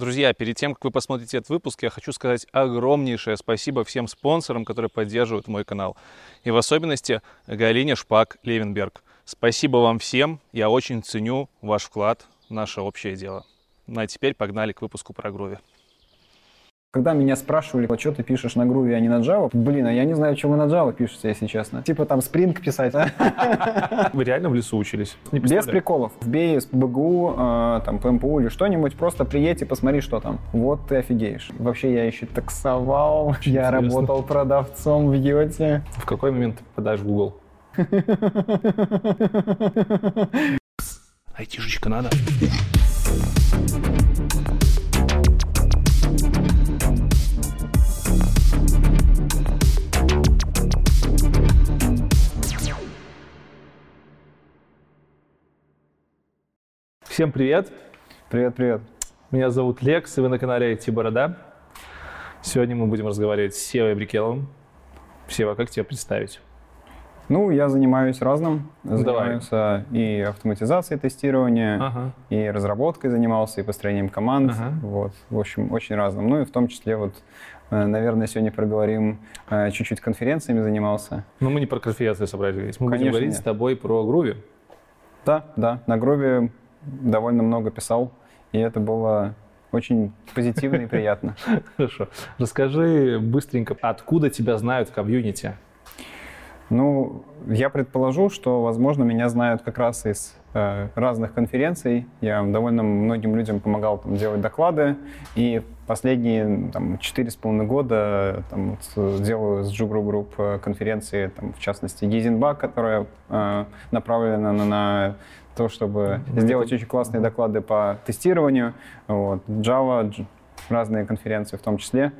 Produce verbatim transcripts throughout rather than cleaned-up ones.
Друзья, перед тем, как вы посмотрите этот выпуск, я хочу сказать огромнейшее спасибо всем спонсорам, которые поддерживают мой канал. И в особенности Галине Шпак-Левенберг. Спасибо вам всем. Я очень ценю ваш вклад в наше общее дело. Ну а теперь погнали к выпуску про Groovy. Когда меня спрашивали, а что ты пишешь на Groovy, а не на Java? Блин, а я не знаю, чем вы на Java пишете, если честно. Типа там Spring писать. Вы реально в лесу учились? Без приколов. Вбей эс пэ бэ гэ у, там, по эм пэ у или что-нибудь, просто приедь и посмотри, что там. Вот ты офигеешь. Вообще я еще таксовал, я работал продавцом в Йоте. В какой момент ты попадаешь в Google? Айтишечка надо. Всем привет! Привет-привет! Меня зовут Лекс, и вы на канале ай ти-борода. Сегодня мы будем разговаривать с Севой Брекеловым. Сева, как тебя представить? Ну, я занимаюсь разным. Занимаюсь и автоматизацией тестирования, ага. и разработкой занимался, и построением команд. Ага. Вот. В общем, очень разным. Ну и в том числе, вот, наверное, сегодня проговорим, чуть-чуть конференциями занимался. Но мы не про конференции собрались говорить. Мы Конечно, будем говорить нет. с тобой про Groovy. Да, да. На Groovy довольно много писал, и это было очень позитивно и приятно. Хорошо. Расскажи быстренько, откуда тебя знают в комьюнити? Ну, я предположу, что, возможно, меня знают как раз из э, разных конференций. Я довольно многим людям помогал там, делать доклады, и последние там, четыре с половиной года там, вот, делаю с Jug.ru Group конференции, там, в частности, Heisenbug, которая э, направлена на, на то, чтобы mm-hmm. сделать очень классные доклады по тестированию, вот, Java, разные конференции в том числе.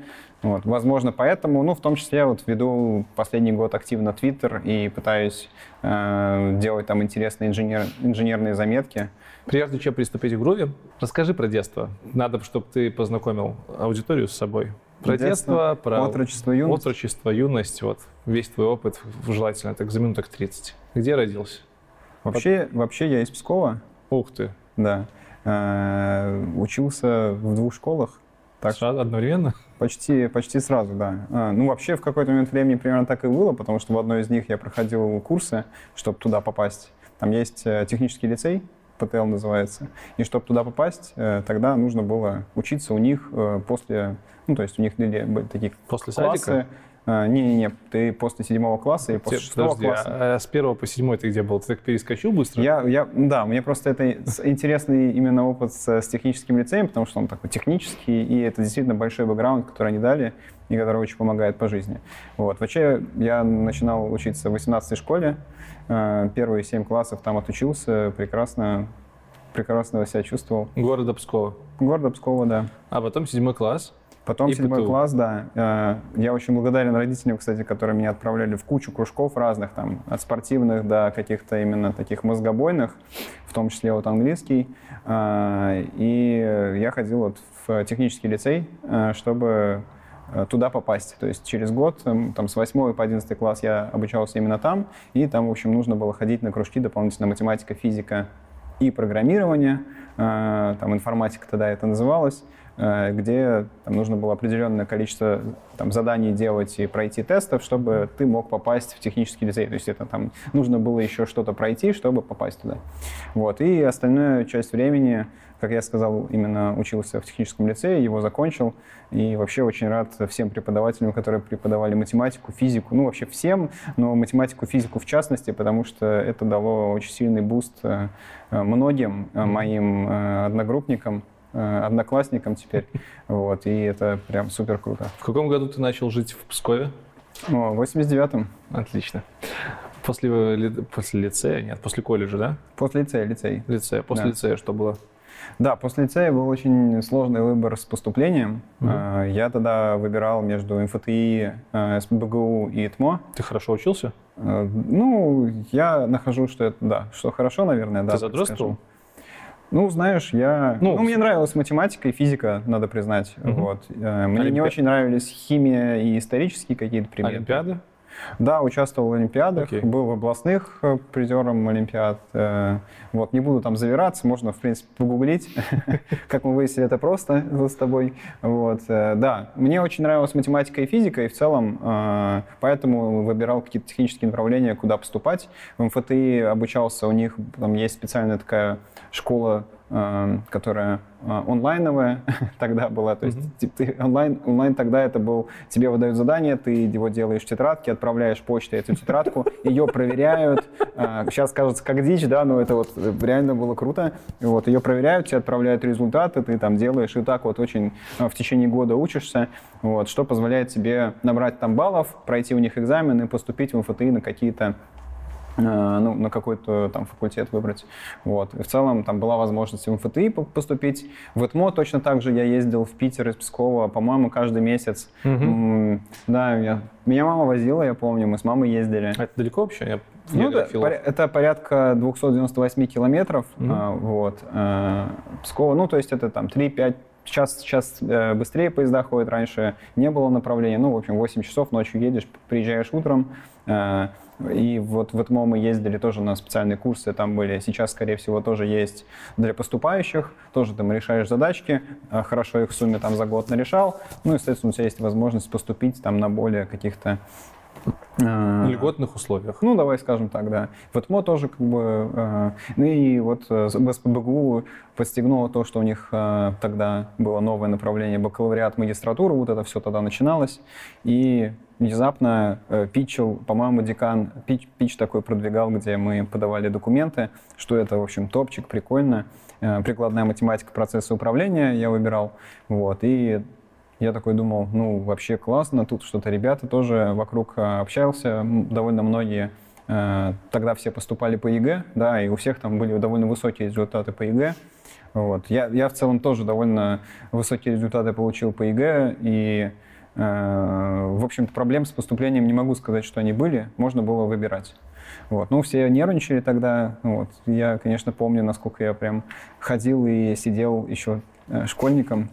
Вот, возможно, поэтому, ну, в том числе, вот веду последний год активно Twitter и пытаюсь э, делать там интересные инженер, инженерные заметки. Прежде чем приступить к Groovy, расскажи про детство. Надо, чтобы ты познакомил аудиторию с собой. Про детство, детство про отрочество, юность. Отрочество, юность, вот, весь твой опыт, желательно, так за минуток тридцать. Где родился? Вообще, Под... вообще я из Пскова. Ух ты. Да. Э, учился в двух школах. Так, сразу, одновременно? Почти, почти сразу, да. Ну, вообще, в какой-то момент времени примерно так и было, потому что в одной из них я проходил курсы, чтобы туда попасть. Там есть технический лицей, пэ тэ эл называется, и чтобы туда попасть, тогда нужно было учиться у них после... Ну, то есть у них были такие после классы. Не-не-не, ты после седьмого класса и после шестого класса. А с первого по седьмой ты где был? Ты так перескочил быстро? Я, я, да, мне просто это интересный именно опыт с, с техническим лицеем, потому что он такой технический, и это действительно большой бэкграунд, который они дали, и который очень помогает по жизни. Вот. Вообще, я начинал учиться в восемнадцатой школе, первые семь классов там отучился, прекрасно, прекрасно себя чувствовал. Города Пскова? Города Пскова, да. А потом седьмой класс? Потом седьмой класс, да. Я очень благодарен родителям, кстати, которые меня отправляли в кучу кружков разных, там, от спортивных до каких-то именно таких мозгобойных, в том числе вот английский. И я ходил вот в технический лицей, чтобы туда попасть. То есть через год, там, с восьмого по одиннадцатый класс я обучался именно там, и там, в общем, нужно было ходить на кружки дополнительно математика, физика и программирование, там, информатика тогда это называлось, где там, нужно было определенное количество там, заданий делать и пройти тестов, чтобы ты мог попасть в технический лицей. То есть это там нужно было еще что-то пройти, чтобы попасть туда. Вот. И остальную часть времени, как я сказал, именно учился в техническом лицее, его закончил. И вообще очень рад всем преподавателям, которые преподавали математику, физику, ну вообще всем, но математику, физику в частности, потому что это дало очень сильный буст многим моим одногруппникам, одноклассником теперь, вот, и это прям супер круто. В каком году ты начал жить в Пскове? О, в восемьдесят девятом. Отлично. После, после лицея, нет, после колледжа, да? После лицея, лицей. Лицея. После да. лицея что было? Да, после лицея был очень сложный выбор с поступлением. Угу. Я тогда выбирал между эм эф тэ и, эс пэ бэ гэ у и ИТМО. Ты хорошо учился? Ну, я нахожу, что это, да, что хорошо, наверное, да. Ты задротствовал? Ну, знаешь, я... Ну, ну, мне нравилась математика и физика, надо признать. Угу. Вот. Мне Олимпиад... не очень нравились химия и исторические какие-то предметы. Олимпиады? Да, участвовал в Олимпиадах, okay. был в областных призером Олимпиад. Вот, не буду там завираться, можно, в принципе, погуглить, как мы выяснили, это просто с тобой. Вот, да, мне очень нравилась математика и физика, и в целом поэтому выбирал какие-то технические направления, куда поступать. В МФТИ обучался, у них там есть специальная такая школа, которая онлайновая тогда была, то есть mm-hmm. ты онлайн, онлайн тогда это был, тебе выдают задание, ты его делаешь в тетрадке, отправляешь почтой эту тетрадку, ее проверяют, сейчас кажется как дичь, да, но это вот реально было круто, вот, ее проверяют, тебе отправляют результаты, ты там делаешь, и так вот очень в течение года учишься, вот, что позволяет тебе набрать там баллов, пройти у них экзамен и поступить в МФТИ на какие-то ну, на какой-то там факультет выбрать. Вот. И в целом там была возможность в МФТИ поступить. В ИТМО точно так же я ездил в Питер из Пскова, по-моему, каждый месяц. Mm-hmm. Да, я... меня мама возила, я помню, мы с мамой ездили. А это далеко вообще? Я... Ну, это, это порядка двести девяносто восемь километров mm-hmm. вот, Пскова. Ну, то есть это там три-пять. Сейчас, сейчас э, быстрее поезда ходят, раньше не было направления. Ну, в общем, восемь часов ночью едешь, приезжаешь утром. Э, и вот в ИТМО мы ездили тоже на специальные курсы, там были. Сейчас, скорее всего, тоже есть для поступающих. Тоже там решаешь задачки, э, хорошо их в сумме там за год нарешал. Ну, и, соответственно, у тебя есть возможность поступить там на более каких-то... На льготных условиях. Ну, давай скажем так, да. В ИТМО тоже как бы... Э, ну и вот э, СПбГУ подстегнуло то, что у них э, тогда было новое направление бакалавриат, магистратура, вот это все тогда начиналось. И внезапно э, питчил, по-моему, декан, питч, питч такой продвигал, где мы подавали документы, что это, в общем, топчик, прикольно. Э, прикладная математика процесса управления я выбирал. Вот, и... Я такой думал, ну, вообще классно, тут что-то ребята тоже вокруг общался, довольно многие, э, тогда все поступали по ЕГЭ, да, и у всех там были довольно высокие результаты по ЕГЭ. Вот. Я, я в целом тоже довольно высокие результаты получил по ЕГЭ, и, э, в общем-то, проблем с поступлением не могу сказать, что они были, можно было выбирать. Вот. Ну, все нервничали тогда. Вот. Я, конечно, помню, насколько я прям ходил и сидел еще школьником,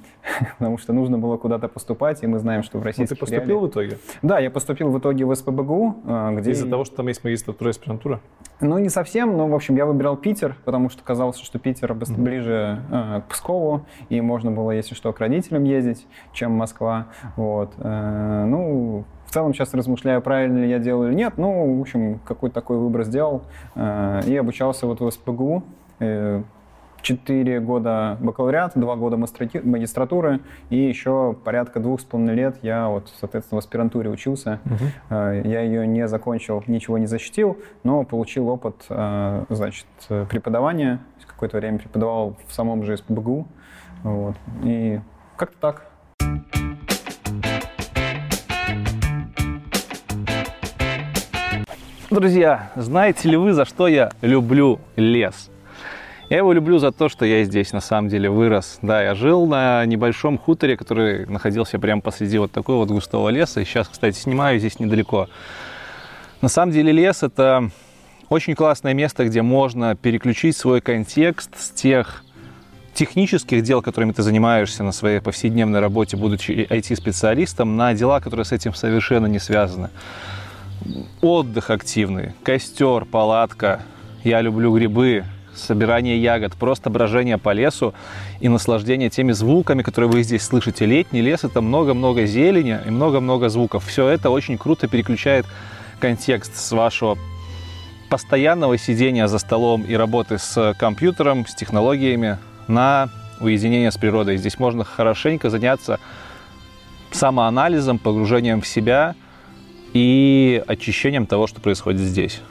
потому что нужно было куда-то поступать, и мы знаем, что в российских... Но ты поступил реалиях... в итоге? Да, я поступил в итоге в СПбГУ, где... Из-за того, что там есть магистратура и аспирантура? Ну, не совсем, но, в общем, я выбирал Питер, потому что казалось, что Питер mm-hmm. ближе э, к Пскову, и можно было, если что, к родителям ездить, чем Москва. Вот. Э, ну... В целом сейчас размышляю, правильно ли я делаю или нет. Ну, в общем, какой-то такой выбор сделал. И обучался вот в СПбГУ. Четыре года бакалавриата, два года магистратуры. И еще порядка двух с половиной лет я, вот, соответственно, в аспирантуре учился. Угу. Я ее не закончил, ничего не защитил, но получил опыт, значит, преподавания. Какое-то время преподавал в самом же СПбГУ. Вот. И как-то так. Друзья, знаете ли вы, за что я люблю лес? Я его люблю за то, что я здесь на самом деле вырос. Да, я жил на небольшом хуторе, который находился прямо посреди вот такого вот густого леса. И сейчас, кстати, снимаю здесь недалеко. На самом деле лес — это очень классное место, где можно переключить свой контекст с тех технических дел, которыми ты занимаешься на своей повседневной работе, будучи ай ти-специалистом, на дела, которые с этим совершенно не связаны. Отдых активный, костер, палатка, я люблю грибы, собирание ягод, просто брожение по лесу и наслаждение теми звуками, которые вы здесь слышите. Летний лес — это много-много зелени и много-много звуков. Все это очень круто переключает контекст с вашего постоянного сидения за столом и работы с компьютером, с технологиями на уединение с природой. Здесь можно хорошенько заняться самоанализом, погружением в себя и очищением того, что происходит здесь.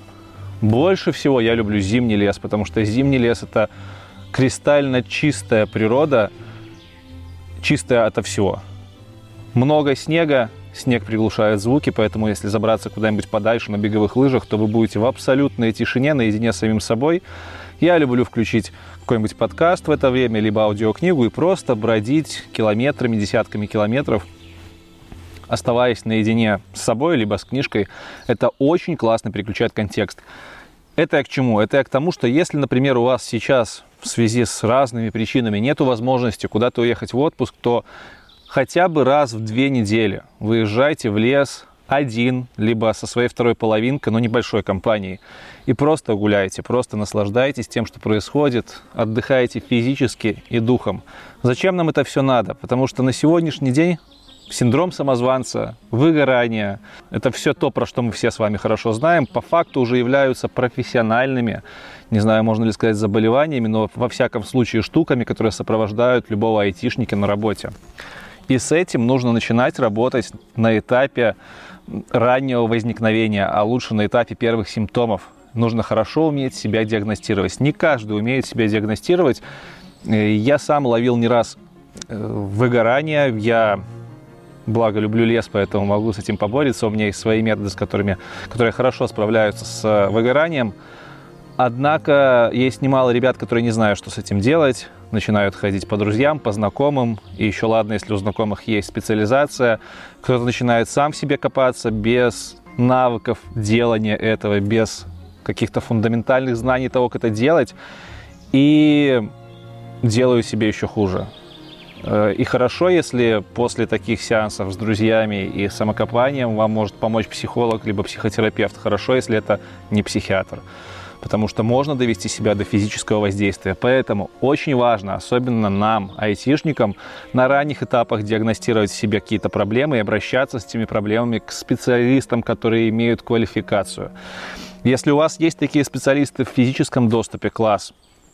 Больше всего я люблю зимний лес, потому что зимний лес — это кристально чистая природа, чистая ото всего. Много снега, снег приглушает звуки, поэтому если забраться куда-нибудь подальше на беговых лыжах, то вы будете в абсолютной тишине, наедине с самим собой. Я люблю включить какой-нибудь подкаст в это время, либо аудиокнигу, и просто бродить километрами, десятками километров, оставаясь наедине с собой, либо с книжкой. Это очень классно переключает контекст. Это я к чему? Это я к тому, что если, например, у вас сейчас в связи с разными причинами нет возможности куда-то уехать в отпуск, то хотя бы раз в две недели выезжайте в лес, один, либо со своей второй половинкой, но небольшой компанией. И просто гуляйте, просто наслаждайтесь тем, что происходит, отдыхайте физически и духом. Зачем нам это все надо? Потому что на сегодняшний день синдром самозванца, выгорание, это все то, про что мы все с вами хорошо знаем, по факту уже являются профессиональными, не знаю, можно ли сказать, заболеваниями, но во всяком случае штуками, которые сопровождают любого айтишника на работе. И с этим нужно начинать работать на этапе раннего возникновения, а лучше на этапе первых симптомов. Нужно хорошо уметь себя диагностировать. Не каждый умеет себя диагностировать. Я сам ловил не раз выгорание. Я, благо, люблю лес, поэтому могу с этим побориться. У меня есть свои методы, с которыми, которые хорошо справляются с выгоранием. Однако есть немало ребят, которые не знают, что с этим делать. Начинают ходить по друзьям, по знакомым. И еще ладно, если у знакомых есть специализация. Кто-то начинает сам в себе копаться без навыков делания этого, без каких-то фундаментальных знаний того, как это делать. И делаю себе еще хуже. И хорошо, если после таких сеансов с друзьями и самокопанием вам может помочь психолог либо психотерапевт. Хорошо, если это не психиатр. Потому что можно довести себя до физического воздействия. Поэтому очень важно, особенно нам, айтишникам, на ранних этапах диагностировать в себе какие-то проблемы и обращаться с этими проблемами к специалистам, которые имеют квалификацию. Если у вас есть такие специалисты в физическом доступе, класс,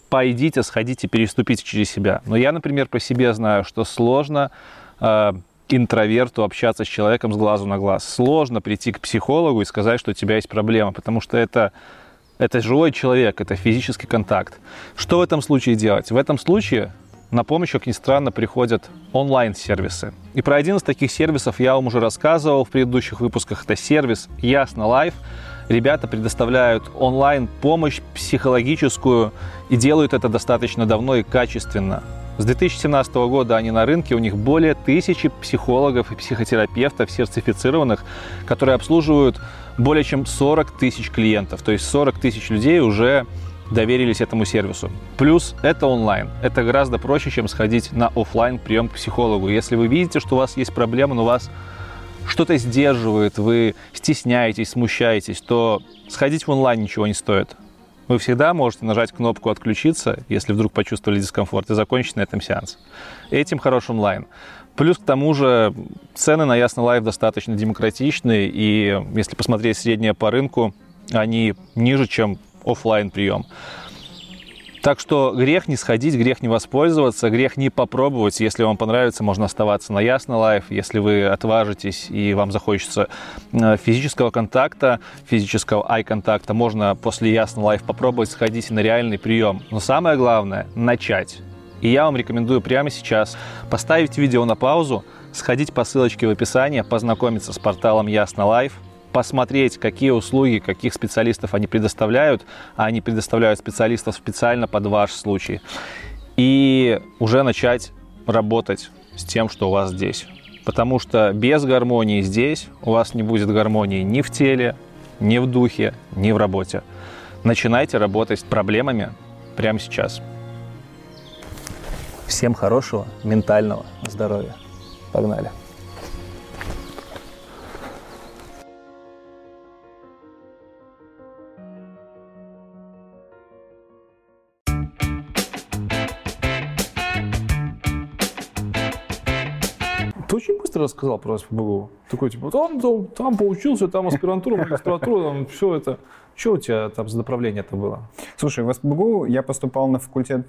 пойдите, сходите, переступите через себя. Но я, например, по себе знаю, что сложно э, интроверту общаться с человеком с глазу на глаз. Сложно прийти к психологу и сказать, что у тебя есть проблема, потому что это... Это живой человек, это физический контакт. Что в этом случае делать? В этом случае на помощь, как ни странно, приходят онлайн-сервисы. И про один из таких сервисов я вам уже рассказывал в предыдущих выпусках. Это сервис «ЯСНО Лайв». Ребята предоставляют онлайн-помощь психологическую и делают это достаточно давно и качественно. С две тысячи семнадцатого года они на рынке, у них более тысячи психологов и психотерапевтов сертифицированных, которые обслуживают более чем сорок тысяч клиентов. То есть сорок тысяч людей уже доверились этому сервису. Плюс это онлайн. Это гораздо проще, чем сходить на офлайн прием к психологу. Если вы видите, что у вас есть проблема, но вас что-то сдерживает, вы стесняетесь, смущаетесь, то сходить в онлайн ничего не стоит. Вы всегда можете нажать кнопку «Отключиться», если вдруг почувствовали дискомфорт, и закончить на этом сеанс. Этим хорош онлайн. Плюс к тому же цены на Ясно Лайв достаточно демократичные, и если посмотреть средние по рынку, они ниже, чем офлайн прием. Так что грех не сходить, грех не воспользоваться, грех не попробовать. Если вам понравится, можно оставаться на Ясно Лайв. Если вы отважитесь и вам захочется физического контакта, физического ай-контакта, можно после Ясно Лайв попробовать сходить на реальный прием. Но самое главное – начать. И я вам рекомендую прямо сейчас поставить видео на паузу, сходить по ссылочке в описании, познакомиться с порталом Ясно Лайв, посмотреть, какие услуги, каких специалистов они предоставляют, а они предоставляют специалистов специально под ваш случай, и уже начать работать с тем, что у вас здесь. Потому что без гармонии здесь у вас не будет гармонии ни в теле, ни в духе, ни в работе. Начинайте работать с проблемами прямо сейчас. Всем хорошего ментального здоровья. Погнали! Очень быстро рассказал про СПбГУ. Такой, типа, там, там, там поучился, там аспирантура, магистратура, там все это. Что у тебя там за направление-то было? Слушай, в СПбГУ я поступал на факультет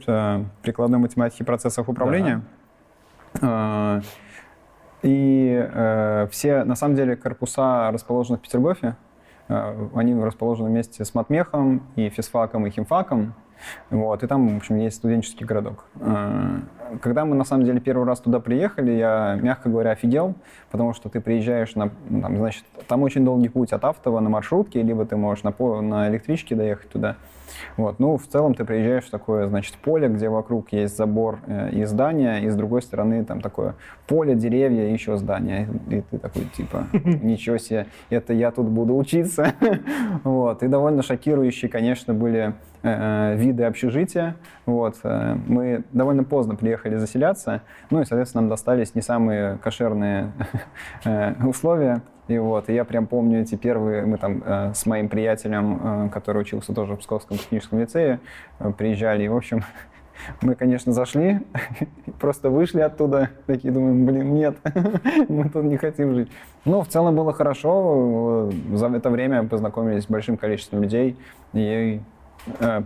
прикладной математики и процессов управления. Да. И все, на самом деле, корпуса расположены в Петергофе. Они расположены вместе с матмехом, и физфаком, и химфаком. Вот, и там, в общем, есть студенческий городок. Когда мы, на самом деле, первый раз туда приехали, я, мягко говоря, офигел, потому что ты приезжаешь, на, там, значит, там очень долгий путь от Автова на маршрутке, либо ты можешь на, на электричке доехать туда. Вот, ну, в целом ты приезжаешь в такое, значит, поле, где вокруг есть забор и здание, и с другой стороны там такое поле, деревья и еще здание. И ты такой, типа, ничего себе, это я тут буду учиться. Вот, и довольно шокирующие, конечно, были виды общежития. Вот, мы довольно поздно приехали заселяться, ну и, соответственно, нам достались не самые кошерные условия. И вот, и я прям помню эти первые, мы там э, с моим приятелем, э, который учился тоже в Псковском техническом лицее, э, приезжали, и, в общем, мы, конечно, зашли, просто вышли оттуда, такие думаем, блин, нет, мы тут не хотим жить. Ну, в целом было хорошо, за это время познакомились с большим количеством людей, и э,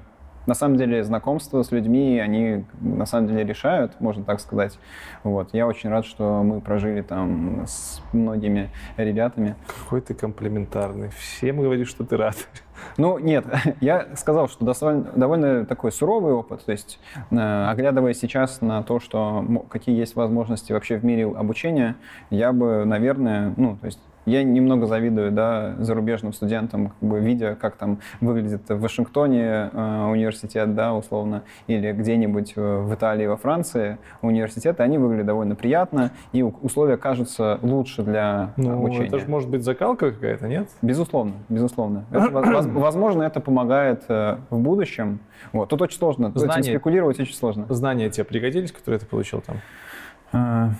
на самом деле знакомства с людьми, они на самом деле решают, можно так сказать. Вот. Я очень рад, что мы прожили там с многими ребятами. Какой ты комплиментарный. Всем говоришь, что ты рад. Ну, нет, я сказал, что довольно, довольно такой суровый опыт. То есть, э, оглядываясь сейчас на то, что, какие есть возможности вообще в мире обучения, я бы, наверное, ну, то есть, я немного завидую, да, зарубежным студентам, как бы, видя, как там выглядит в Вашингтоне э, университет, да, условно, или где-нибудь в Италии, во Франции университеты, они выглядят довольно приятно, и условия кажутся лучше для ну, обучения. Это же может быть закалка какая-то, нет? Безусловно, безусловно. Это, возможно, это помогает э, в будущем. Вот. Тут очень сложно, Знания, этим спекулировать очень сложно. Знания тебе пригодились, которые ты получил там? Э-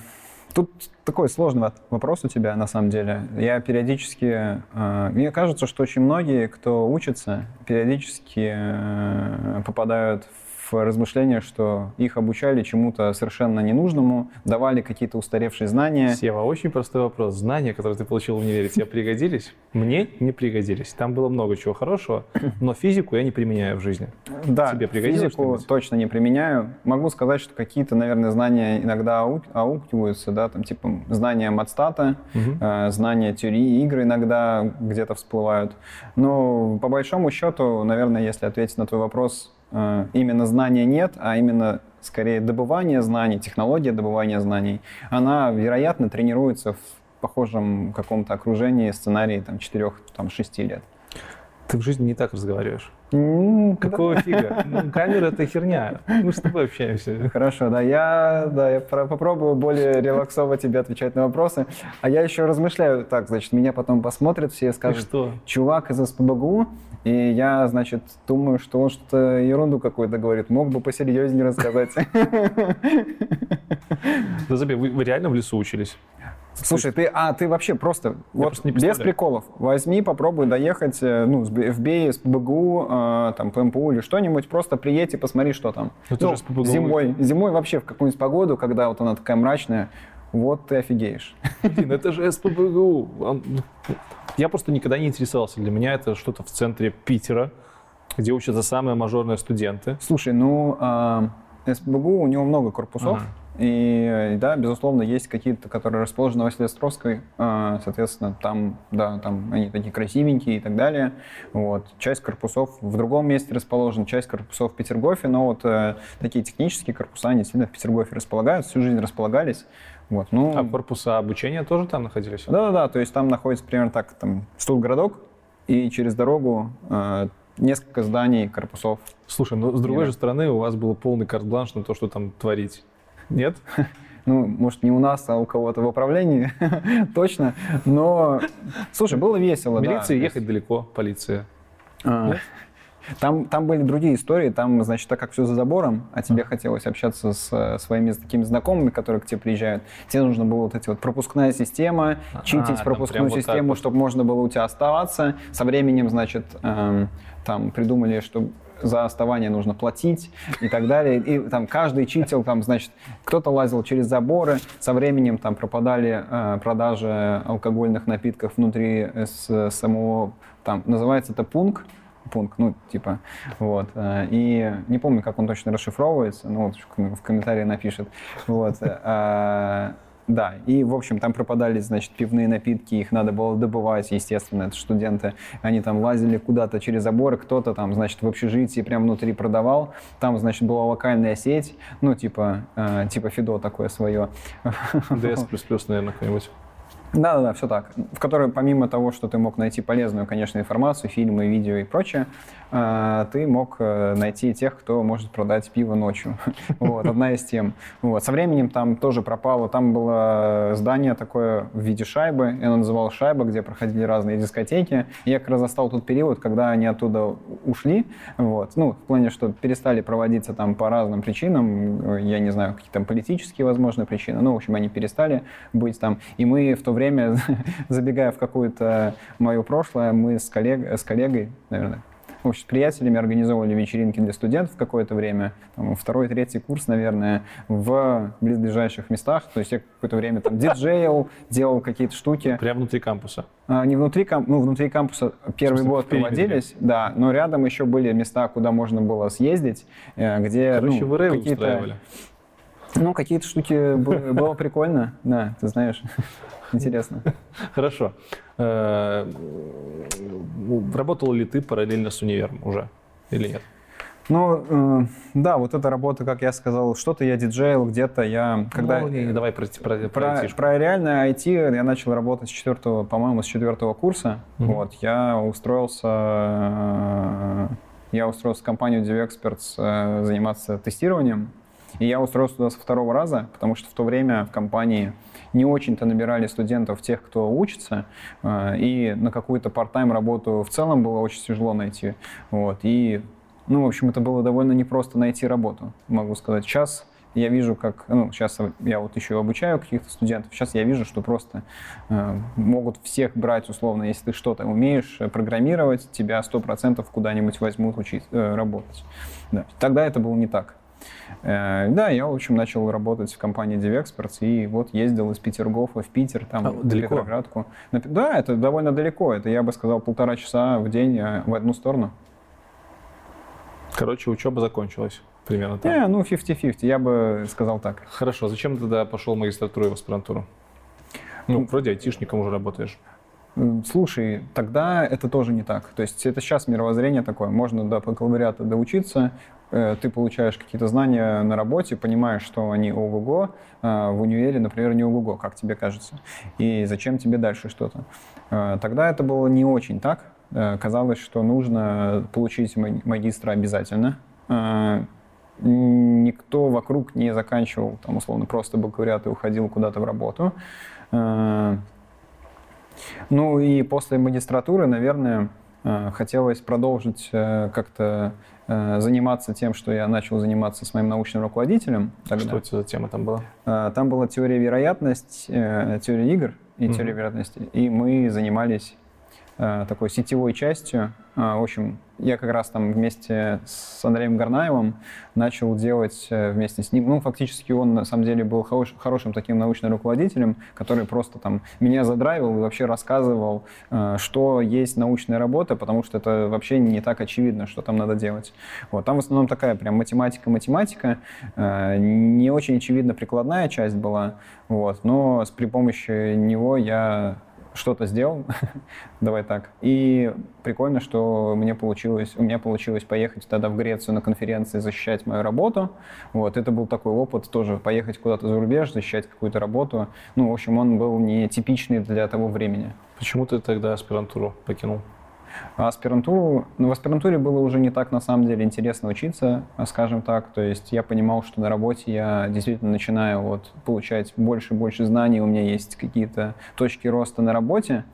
Тут такой сложный вопрос у тебя, на самом деле. Я периодически... Э, мне кажется, что очень многие, кто учится, периодически э, попадают в размышления, что их обучали чему-то совершенно ненужному, давали какие-то устаревшие знания. Сева, очень простой вопрос. Знания, которые ты получил в универе, тебе пригодились? Мне не пригодились. Там было много чего хорошего, но физику я не применяю в жизни. Да, тебе пригодилось физику что-нибудь? Точно не применяю. Могу сказать, что какие-то, наверное, знания иногда аук, аукиваются, да, там типа знания матстата, угу. э, знания теории игр иногда где-то всплывают. Но по большому счету, наверное, если ответить на твой вопрос, именно знания нет, а именно, скорее, добывание знаний, технология добывания знаний, она, вероятно, тренируется в похожем каком-то окружении, сценарии там, четырех-шести лет. Ты в жизни не так разговариваешь. Ну, какого да. фига? Ну, камера — это херня. Мы с тобой общаемся. Хорошо, да. Я, да, я про- попробую более релаксово тебе отвечать на вопросы. А я еще размышляю. Так, значит, меня потом посмотрят все и скажут, что? Чувак из СПбГУ, и я, значит, думаю, что он что-то ерунду какую-то говорит. Мог бы посерьезнее рассказать. Да забей, вы реально в лесу учились? Слушай, ты, а ты вообще просто, вот, без приколов, возьми, попробуй доехать, ну, в БИ, с ПБГУ, э, там, по МПУ или что-нибудь, просто приедь и посмотри, что там. Ну, зимой, зимой вообще в какую-нибудь погоду, когда вот она такая мрачная, вот ты офигеешь. Блин, это же СПбГУ. Я просто никогда не интересовался, для меня это что-то в центре Питера, где учатся самые мажорные студенты. Слушай, ну, э, СПбГУ, у него много корпусов. Ага. И да, безусловно, есть какие-то, которые расположены в Василиостровской, соответственно, там, да, там они такие красивенькие и так далее. Вот. Часть корпусов в другом месте расположена, часть корпусов в Петергофе, но вот э, такие технические корпуса, они сильно в Петергофе располагаются, всю жизнь располагались. Вот, ну... А корпуса обучения тоже там находились? Да-да-да, то есть там находится примерно так, там, Студгородок, и через дорогу э, несколько зданий, корпусов. Слушай, ну с другой же стороны у вас был полный карт-бланш на то, что там творить. Нет? Ну, может, не у нас, а у кого-то в управлении, точно. Но, слушай, было весело. Милиции ехать далеко, полиция. Там, там были другие истории, там, значит, так как все за забором, а тебе хотелось общаться с своими такими знакомыми, которые к тебе приезжают, тебе нужно было вот эти вот пропускная система, а, читить пропускную систему, вот чтобы можно было у тебя оставаться. Со временем, значит, эм, там придумали, что за оставание нужно платить и так далее. И там каждый читил, там, значит, кто-то лазил через заборы, со временем там пропадали э, продажи алкогольных напитков внутри с, самого, там, называется это пункт, пункт, ну, типа, вот, и не помню, как он точно расшифровывается, ну, вот в комментарии напишет, вот, а, да, и, в общем, там пропадали, значит, пивные напитки, их надо было добывать, естественно, это студенты, они там лазили куда-то через заборы, кто-то там, значит, в общежитии прямо внутри продавал, там, значит, была локальная сеть, ну, типа, а, типа ФИДО такое свое. ДС плюс плюс, наверное, какой-нибудь. Да-да-да, все так. В которой, помимо того, что ты мог найти полезную, конечно, информацию, фильмы, видео и прочее, ты мог найти тех, кто может продать пиво ночью. Вот, одна из тем. Вот. Со временем там тоже пропало. Там было здание такое в виде шайбы, я называл шайба, где проходили разные дискотеки. И я как раз застал тот период, когда они оттуда ушли. Вот. Ну, в плане, что перестали проводиться там по разным причинам. Я не знаю, какие там политические возможные причины. Ну, в общем, они перестали быть там. И мы в то время время, забегая в какое-то мое прошлое, мы с, коллег, с коллегой, наверное, в общем, с приятелями организовывали вечеринки для студентов какое-то время, там, второй, третий курс, наверное, в близлежащих местах. То есть я какое-то время там диджеял, делал какие-то штуки. Прямо внутри кампуса? А, не внутри кампуса, ну, внутри кампуса первый Собственно, год проводились, да, но рядом еще были места, куда можно было съездить, где... Короче, ну, вы рейвы какие-то... устраивали. Ну, какие-то штуки было прикольно, да, ты знаешь, интересно. Хорошо. Работал ли ты параллельно с универом уже или нет? Ну, э, да, вот эта работа, как я сказал, что-то я диджейл, где-то я... Когда ну, не, давай про, про, про, про реальное ай ти я начал работать с четвертого, по-моему, с четвертого курса. Mm-hmm. Вот, я устроился, я устроился в компанию DevExperts заниматься тестированием. И я устроился туда со второго раза, потому что в то время в компании не очень-то набирали студентов тех, кто учится, и на какую-то парт-тайм работу в целом было очень тяжело найти. Вот. И, ну, в общем, это было довольно непросто найти работу, могу сказать. Сейчас я вижу, как... Ну, сейчас я вот еще обучаю каких-то студентов. Сейчас я вижу, что просто э, могут всех брать, условно, если ты что-то умеешь программировать, тебя сто процентов куда-нибудь возьмут учить, э, работать. Да. Тогда это было не так. Да, я, в общем, начал работать в компании DevExperts, и вот ездил из Петергофа в Питер, там, а, в Петроградку. Да, это довольно далеко, это, я бы сказал, полтора часа в день в одну сторону. Короче, учеба закончилась примерно так. Да, ну, пятьдесят на пятьдесят, я бы сказал так. Хорошо, зачем ты тогда пошел в магистратуру и в аспирантуру? Ну, вроде айтишником уже работаешь. Слушай, тогда это тоже не так. То есть это сейчас мировоззрение такое. Можно до бакалавриата доучиться, ты получаешь какие-то знания на работе, понимаешь, что они ого-го, а в универе, например, не ого-го, как тебе кажется. И зачем тебе дальше что-то? Тогда это было не очень так. Казалось, что нужно получить магистра обязательно. Никто вокруг не заканчивал, там, условно, просто бакалавриат и уходил куда-то в работу. Ну и после магистратуры, наверное, хотелось продолжить как-то заниматься тем, что я начал заниматься с моим научным руководителем. Тогда. Что это за тема там была? Там была теория вероятности, теория игр и mm-hmm. теория вероятности. И мы занимались такой сетевой частью. В общем, я как раз там вместе с Андреем Горнаевым начал делать вместе с ним. Ну, фактически он, на самом деле, был хорош, хорошим таким научным руководителем, который просто там меня задрайвил и вообще рассказывал, что есть научная работа, потому что это вообще не так очевидно, что там надо делать. Вот. Там в основном такая прям математика-математика. Не очень очевидно прикладная часть была, вот. Но при помощи него я... что-то сделал, давай так. И прикольно, что мне получилось, у меня получилось поехать тогда в Грецию на конференции защищать мою работу. Вот, это был такой опыт тоже, поехать куда-то за рубеж, защищать какую-то работу. Ну, в общем, он был не типичный для того времени. Почему ты тогда аспирантуру покинул? Аспирантуру, ну, в аспирантуре было уже не так, на самом деле, интересно учиться, скажем так. То есть я понимал, что на работе я действительно начинаю вот получать больше и больше знаний, у меня есть какие-то точки роста на работе.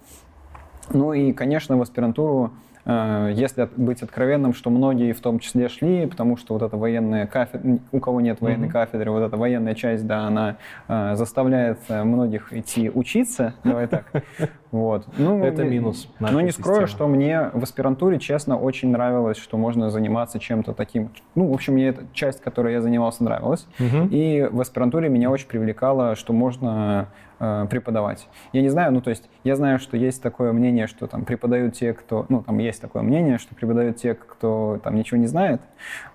Ну и, конечно, в аспирантуру, если быть откровенным, что многие в том числе шли, потому что вот эта военная кафедра, у кого нет военной mm-hmm. кафедры, вот эта военная часть, да, она э, заставляет многих идти учиться, давай так. Вот. Ну, это минус. Но не скрою, что мне в аспирантуре, честно, очень нравилось, что можно заниматься чем-то таким. Ну, в общем, мне эта часть, которой я занимался, нравилась. Mm-hmm. И в аспирантуре меня очень привлекало, что можно... преподавать. Я не знаю, ну то есть я знаю, что есть такое мнение, что там преподают те, кто, ну там есть такое мнение, что преподают те, кто там ничего не знает.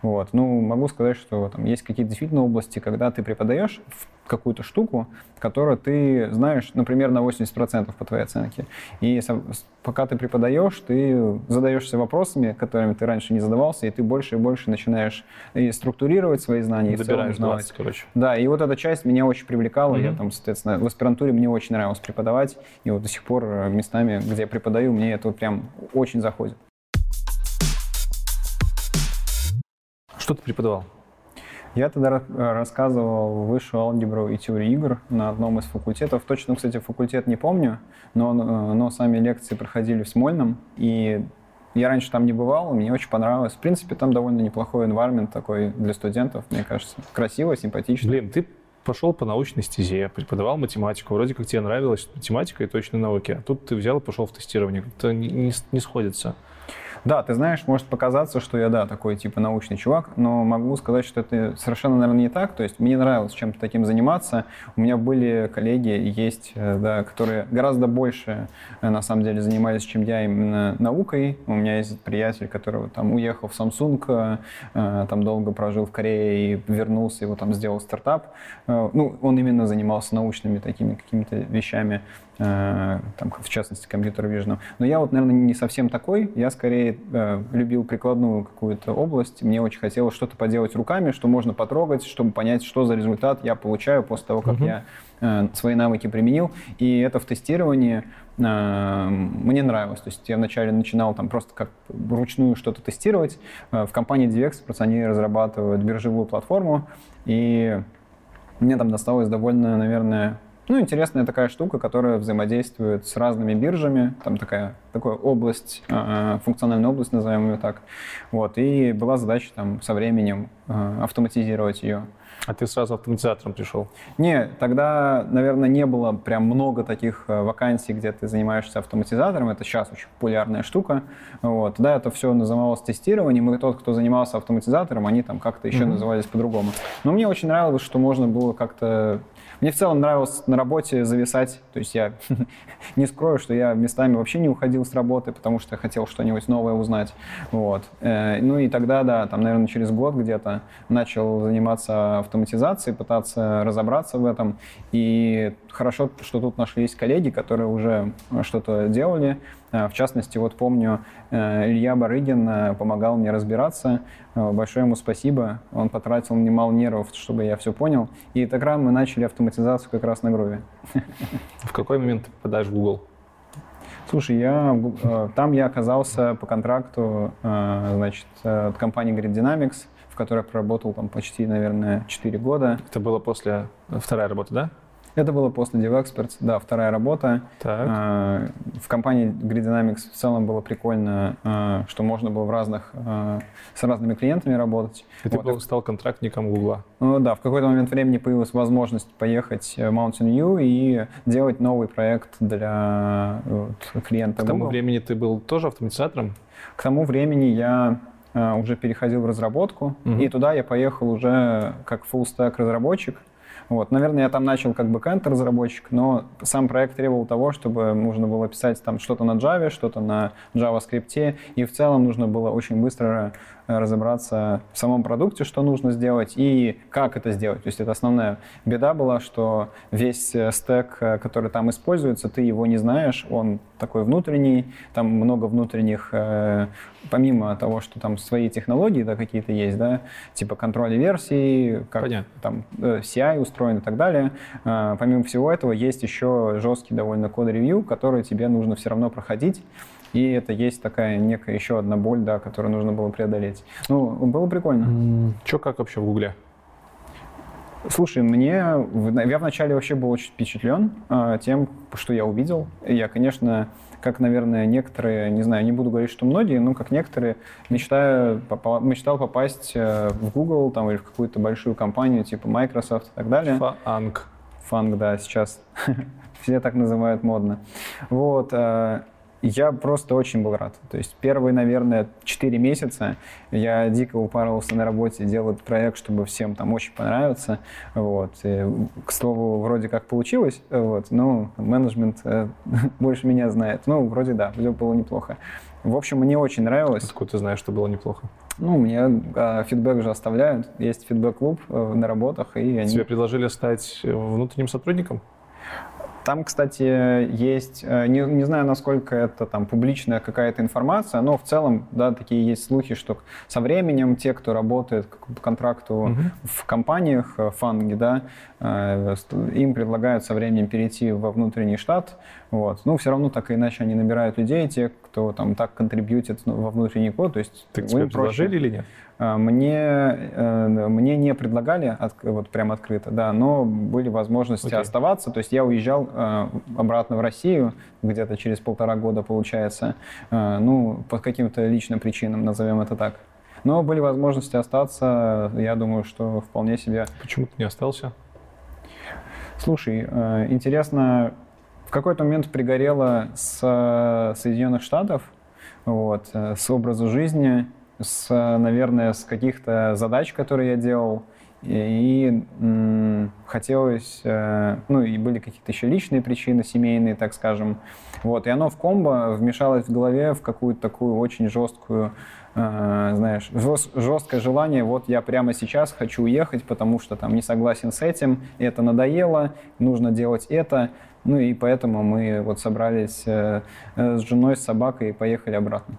Вот. Ну могу сказать, что там есть какие-то действительно области, когда ты преподаешь какую-то штуку, которую ты знаешь, например, на восемьдесят процентов по твоей оценке. И пока ты преподаешь, ты задаешься вопросами, которыми ты раньше не задавался, и ты больше и больше начинаешь и структурировать свои знания. Добираешь двадцать, короче. Да, и вот эта часть меня очень привлекала. Mm-hmm. Я там, соответственно, в аспирантуре мне очень нравилось преподавать, и вот до сих пор местами, где я преподаю, мне это прям очень заходит. Что ты преподавал? Я тогда рассказывал высшую алгебру и теорию игр на одном из факультетов. Точно, кстати, факультет не помню, но, но сами лекции проходили в Смольном. И я раньше там не бывал, мне очень понравилось. В принципе, там довольно неплохой environment такой для студентов, мне кажется. Красиво, симпатично. Блин, ты пошел по научной стезе, преподавал математику. Вроде как тебе нравилась математика и точные науки, а тут ты взял и пошел в тестирование. Это не, не, не сходится. Да, ты знаешь, может показаться, что я, да, такой типа научный чувак, но могу сказать, что это совершенно, наверное, не так. То есть мне нравилось чем-то таким заниматься. У меня были коллеги, есть, да, которые гораздо больше, на самом деле, занимались, чем я, именно наукой. У меня есть приятель, который там уехал в Samsung, там долго прожил в Корее и вернулся, его там сделал стартап. Ну, он именно занимался научными такими какими-то вещами, там, в частности, компьютер-виженом. Но я вот, наверное, не совсем такой. Я скорее э, любил прикладную какую-то область. Мне очень хотелось что-то поделать руками, что можно потрогать, чтобы понять, что за результат я получаю после того, как [S2] Угу. [S1] Я э, свои навыки применил. И это в тестировании э, мне нравилось. То есть я вначале начинал там просто как вручную что-то тестировать. Э, в компании DevExperts они разрабатывают биржевую платформу. И мне там досталось довольно, наверное... Ну, интересная такая штука, которая взаимодействует с разными биржами, там такая, такая область, функциональная область, назовем ее так. Вот, и была задача там со временем автоматизировать ее. А ты сразу автоматизатором пришел? Не, тогда, наверное, не было прям много таких вакансий, где ты занимаешься автоматизатором. Это сейчас очень популярная штука. Вот. Тогда это все называлось тестированием, и тот, кто занимался автоматизатором, они там как-то еще mm-hmm. назывались по-другому. Но мне очень нравилось, что можно было как-то... Мне в целом нравилось на работе зависать. То есть я не скрою, что я местами вообще не уходил с работы, потому что я хотел что-нибудь новое узнать. Вот. Ну и тогда, да, там, наверное, через год где-то начал заниматься автоматизацией, пытаться разобраться в этом. И хорошо, что тут нашлись коллеги, которые уже что-то делали. В частности, вот помню, Илья Барыгин помогал мне разбираться. Большое ему спасибо. Он потратил немало нервов, чтобы я все понял. И тогда мы начали автоматизацию как раз на Groovy. В какой момент ты попадаешь в Google? Слушай, я, там я оказался по контракту, значит, от компании Grid Dynamics, в которой проработал там почти, наверное, четыре года. Это было после второй работы, да? Это было после DevExperts, да, вторая работа. Так. В компании Grid Dynamics в целом было прикольно, что можно было в разных, с разными клиентами работать. И вот. Ты был, стал контрактником Гугла. Ну да, в какой-то момент времени появилась возможность поехать в Mountain View и делать новый проект для вот, клиента Google. К тому Google. времени ты был тоже автоматизатором? К тому времени я... уже переходил в разработку, mm-hmm. и туда я поехал уже как full-stack разработчик. Вот. Наверное, я там начал как бэкэнд-разработчик, но сам проект требовал того, чтобы нужно было писать там что-то на Java, что-то на JavaScript, и в целом нужно было очень быстро разобраться в самом продукте, что нужно сделать и как это сделать. То есть это основная беда была, что весь стэк, который там используется, ты его не знаешь, он такой внутренний, там много внутренних, помимо того, что там свои технологии, да, какие-то есть, да, типа контроля версий, как Понятно. Там си ай устроен и так далее. Помимо всего этого есть еще жесткий довольно код-ревью, который тебе нужно все равно проходить. И это есть такая некая еще одна боль, да, которую нужно было преодолеть. Ну, было прикольно. Че как вообще в Гугле? Слушай, мне... Я вначале вообще был очень впечатлен э, тем, что я увидел. Я, конечно, как, наверное, некоторые, не знаю, не буду говорить, что многие, но как некоторые, мечтаю, попа- мечтал попасть э, в Google там, или в какую-то большую компанию типа Microsoft и так далее. Фанг. Фанг, да, сейчас все так называют модно. Вот... Э, Я просто очень был рад. То есть первые, наверное, четыре месяца я дико упарывался на работе, делал проект, чтобы всем там очень понравиться. Вот. И, к слову, вроде как получилось, вот. Но менеджмент э, больше меня знает. Ну, вроде да, все было неплохо. В общем, мне очень нравилось. Откуда ты знаешь, что было неплохо? Ну, мне э, фидбэк уже оставляют. Есть фидбэк-клуб э, на работах. И они... Тебе предложили стать внутренним сотрудником? Там, кстати, есть, не, не знаю, насколько это там публичная какая-то информация, но в целом, да, такие есть слухи, что со временем те, кто работает по контракту mm-hmm. в компаниях, фанги, да, им предлагают со временем перейти во внутренний штат. Вот. Ну, все равно так и иначе они набирают людей, те, кто там так контрибьютит во внутренний код. То есть так тебе предложили или нет? Мне, мне не предлагали, вот прям открыто, да, но были возможности okay. оставаться. То есть я уезжал обратно в Россию где-то через полтора года, получается, ну, по каким-то личным причинам, назовем это так. Но были возможности остаться, я думаю, что вполне себе... Почему ты не остался? Слушай, интересно, в какой-то момент пригорело с Соединенных Штатов, вот, с образу жизни, с, наверное, с каких-то задач, которые я делал, и, и м, хотелось, э, ну и были какие-то еще личные причины, семейные, так скажем, вот, и оно в комбо вмешалось в голове в какую-то такую очень жесткую, э, знаешь, жест, жесткое желание, вот я прямо сейчас хочу уехать, потому что там не согласен с этим, это надоело, нужно делать это, ну и поэтому мы вот собрались э, с женой, с собакой и поехали обратно.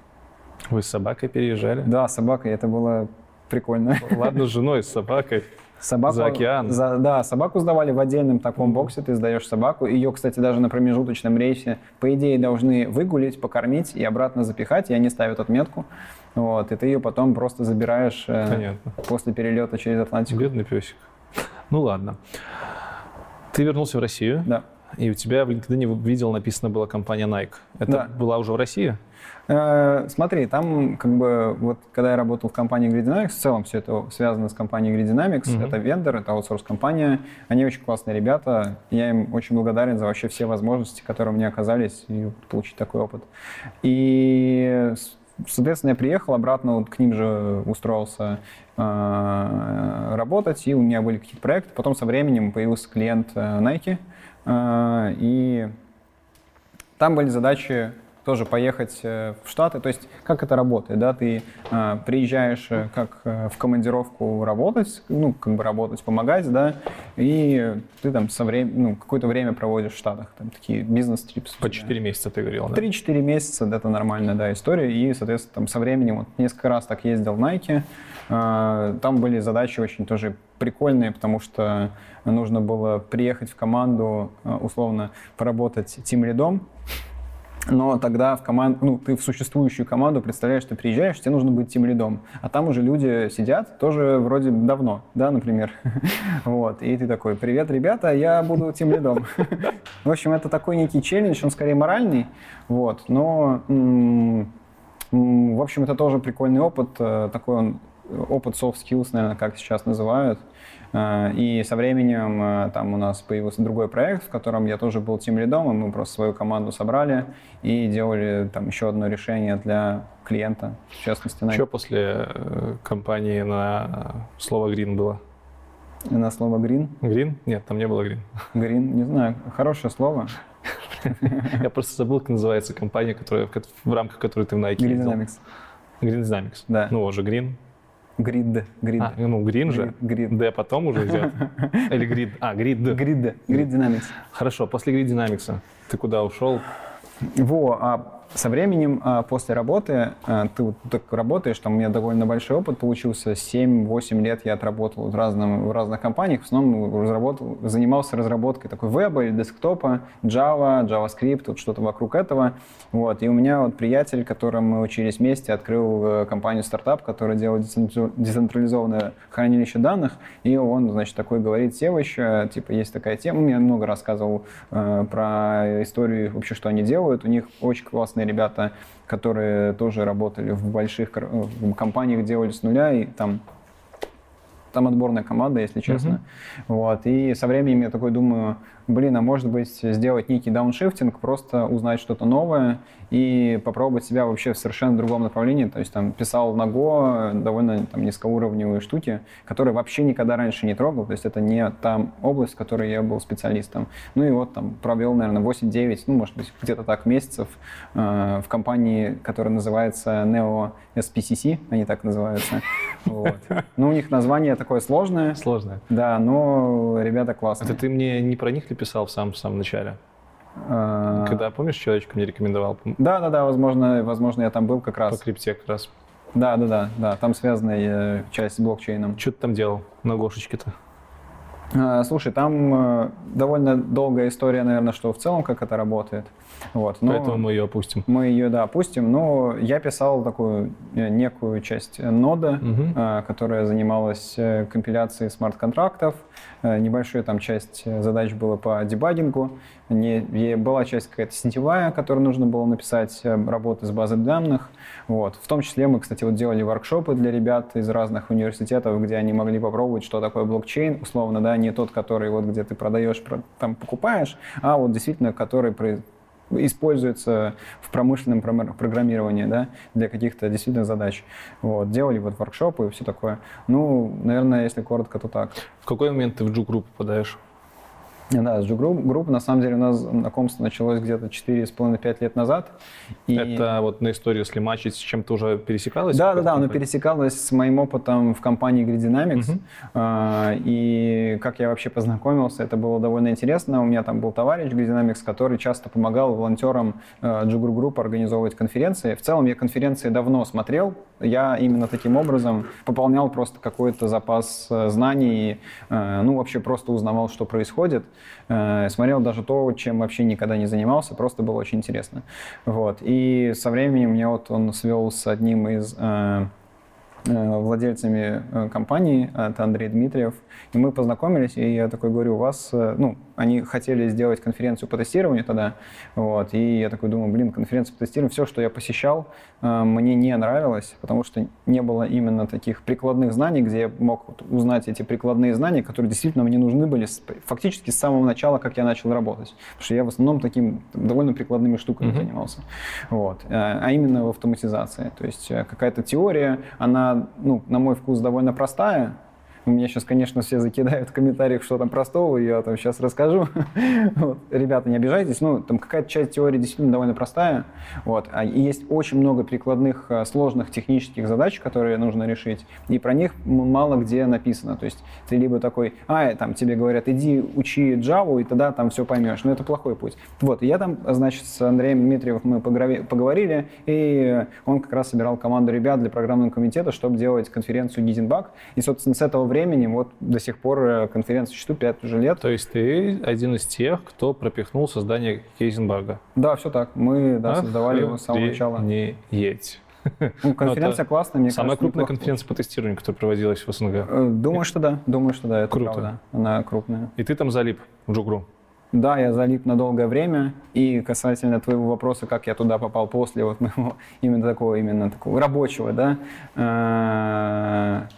Вы с собакой переезжали? Да, с собакой, это было прикольно. Ладно, с женой, с собакой. Собаку, за океан. За, да, собаку сдавали в отдельном таком боксе, ты сдаешь собаку. Ее, кстати, даже на промежуточном рейсе, по идее, должны выгулить, покормить и обратно запихать, и они ставят отметку. Вот, и ты ее потом просто забираешь э, после перелета через Атлантику. Бедный песик. Ну ладно. Ты вернулся в Россию. Да. И у тебя в LinkedIn видел, написано была компания Nike. Это да. Была уже в России? Э-э, смотри, там как бы вот когда я работал в компании Grid Dynamics, в целом все это связано с компанией Grid Dynamics. Mm-hmm. Это вендор, это аутсорс-компания. Они очень классные ребята. Я им очень благодарен за вообще все возможности, которые мне оказались, и получить такой опыт. И, соответственно, я приехал обратно, вот к ним же устроился работать, и у меня были какие-то проекты. Потом со временем появился клиент Nike. И там были задачи тоже поехать в Штаты. То есть как это работает, да? Ты приезжаешь как в командировку работать, ну, как бы работать, помогать, да? И ты там со вре- ну, какое-то время проводишь в Штатах. Там такие бизнес-трипсы. По четыре месяца ты говорил, да? три-четыре месяца, да, это нормальная, да, история. И, соответственно, там со временем вот несколько раз так ездил в Nike. Там были задачи очень тоже прикольные, потому что нужно было приехать в команду, условно, поработать тимлидом. Но тогда в команду, ну, ты в существующую команду, представляешь, ты приезжаешь, тебе нужно быть тимлидом. А там уже люди сидят, тоже вроде давно, да, например. Вот, и ты такой: привет, ребята, я буду тимлидом. В общем, это такой некий челлендж, он скорее моральный, вот, но, в общем, это тоже прикольный опыт, такой он, опыт soft skills, наверное, как сейчас называют. И со временем там у нас появился другой проект, в котором я тоже был тимлидом, и мы просто свою команду собрали и делали там еще одно решение для клиента, в частности. Что после компании на слово Green было? На слово Green? Green? Нет, там не было Green. Green, не знаю, хорошее слово. Я просто забыл, как называется компания, в рамках которой ты в Nike ездил. Grid Dynamics. Grid Dynamics. Да. Ну, уже Green. Грид. Грид. А, ну, грин же. Грид. Да, потом уже идет. Или грид. А, грид. Грид. Грид Dynamics. Хорошо. После Grid Dynamics ты куда ушел? Во, а со временем а, после работы, а, ты вот так работаешь, там у меня довольно большой опыт получился, семь-восемь лет я отработал в, разном, в разных компаниях, в основном разработал, занимался разработкой такой веба или десктопа, Java, JavaScript, вот что-то вокруг этого. Вот. И у меня вот приятель, которым мы учились вместе, открыл компанию-стартап, которая делает децентрализованное хранилище данных, и он, значит, такой говорит: Сева, еще, типа, есть такая тема, я много рассказывал э, про историю, вообще, что они делают. У них очень классные ребята, которые тоже работали в больших компаниях, делали с нуля, и там, там отборная команда, если честно. Mm-hmm. Вот. И со временем я такой думаю: блин, а может быть сделать некий дауншифтинг, просто узнать что-то новое и попробовать себя вообще в совершенно другом направлении. То есть там писал на Go довольно там низкоуровневые штуки, которые вообще никогда раньше не трогал. То есть это не та область, в которой я был специалистом. Ну и вот там провел, наверное, восемь-девять, ну, может быть, где-то так месяцев э, в компании, которая называется Neo эс пэ си си, они так называются. Вот. Ну, у них название такое сложное. Сложное. Да, но ребята классные. Это ты мне не про них ли писал в самом, в самом начале? А... Когда, помнишь, человечек мне рекомендовал? Да-да-да, возможно, возможно, я там был как раз. По крипте как раз. Да-да-да, да, там связанная часть с блокчейном. Что ты там делал на Гошечке-то? А, слушай, там довольно долгая история, наверное, что в целом, как это работает. Вот, но поэтому мы ее опустим. Мы ее, да, опустим, но я писал такую некую часть нода, угу. которая занималась компиляцией смарт-контрактов. Небольшая там часть задач была по дебагингу. Не, была часть какая-то сетевая, которую нужно было написать, работы с базой данных. Вот. В том числе мы, кстати, вот делали воркшопы для ребят из разных университетов, где они могли попробовать, что такое блокчейн, условно, да, не тот, который вот где ты продаешь, там покупаешь, а вот действительно, который используется в промышленном программировании, да, для каких-то действительно задач. Вот, делали вот воркшопы и все такое. Ну, наверное, если коротко, то так. В какой момент ты в Jug.ru попадаешь? Да, с Jug.ru Group, на самом деле, у нас знакомство началось где-то четыре с половиной пять лет назад. И... Это вот на историю, если матчить, с чем-то уже пересекалось? Да, да, да, оно пересекалось с моим опытом в компании Grid Dynamics. Uh-huh. И как я вообще познакомился, это было довольно интересно. У меня там был товарищ Grid Dynamics, который часто помогал волонтерам Jug.ru Group организовывать конференции. В целом я конференции давно смотрел. Я именно таким образом пополнял просто какой-то запас знаний. Ну, вообще просто узнавал, что происходит. Смотрел даже то, чем вообще никогда не занимался, просто было очень интересно. Вот. И со временем меня вот он свел с одним из э, э, владельцами э, компании, это Андрей Дмитриев, и мы познакомились, и я такой говорю, у вас, э, ну, они хотели сделать конференцию по тестированию тогда, вот, и я такой думаю, блин, конференция по тестированию, все, что я посещал, э, мне не нравилось, потому что не было именно таких прикладных знаний, где я мог вот узнать эти прикладные знания, которые действительно мне нужны были с, фактически с самого начала, как я начал работать, потому что я в основном таким довольно прикладными штуками mm-hmm. занимался, вот, э, а именно в автоматизации, то есть э, какая-то теория, она, ну, на мой вкус довольно простая. Меня сейчас, конечно, все закидают в комментариях, что там простого, я там сейчас расскажу. Вот. Ребята, не обижайтесь, ну, там какая-то часть теории действительно довольно простая, вот, а есть очень много прикладных, сложных технических задач, которые нужно решить, и про них мало где написано, то есть ты либо такой, а, там тебе говорят, иди учи Java, и тогда там все поймешь, но это плохой путь. Вот, и я там, значит, с Андреем Дмитриевым мы поговорили, и он как раз собирал команду ребят для программного комитета, чтобы делать конференцию Heisenbug, и, собственно, с этого времени временем, вот до сих пор конференцию чту пять уже лет. То есть ты один из тех, кто пропихнул создание Heisenbug? Да, все так. Мы да, создавали его с самого начала. Не едь. Ну, конференция классная, мне самая кажется. Самая крупная конференция по тестированию, которая проводилась в СНГ? Думаю, что да. Думаю, что да, это круто. Правда. Она крупная. И ты там залип в Jug.ru? Да, я залип на долгое время, и касательно твоего вопроса, как я туда попал после вот моего именно такого, именно такого рабочего, да,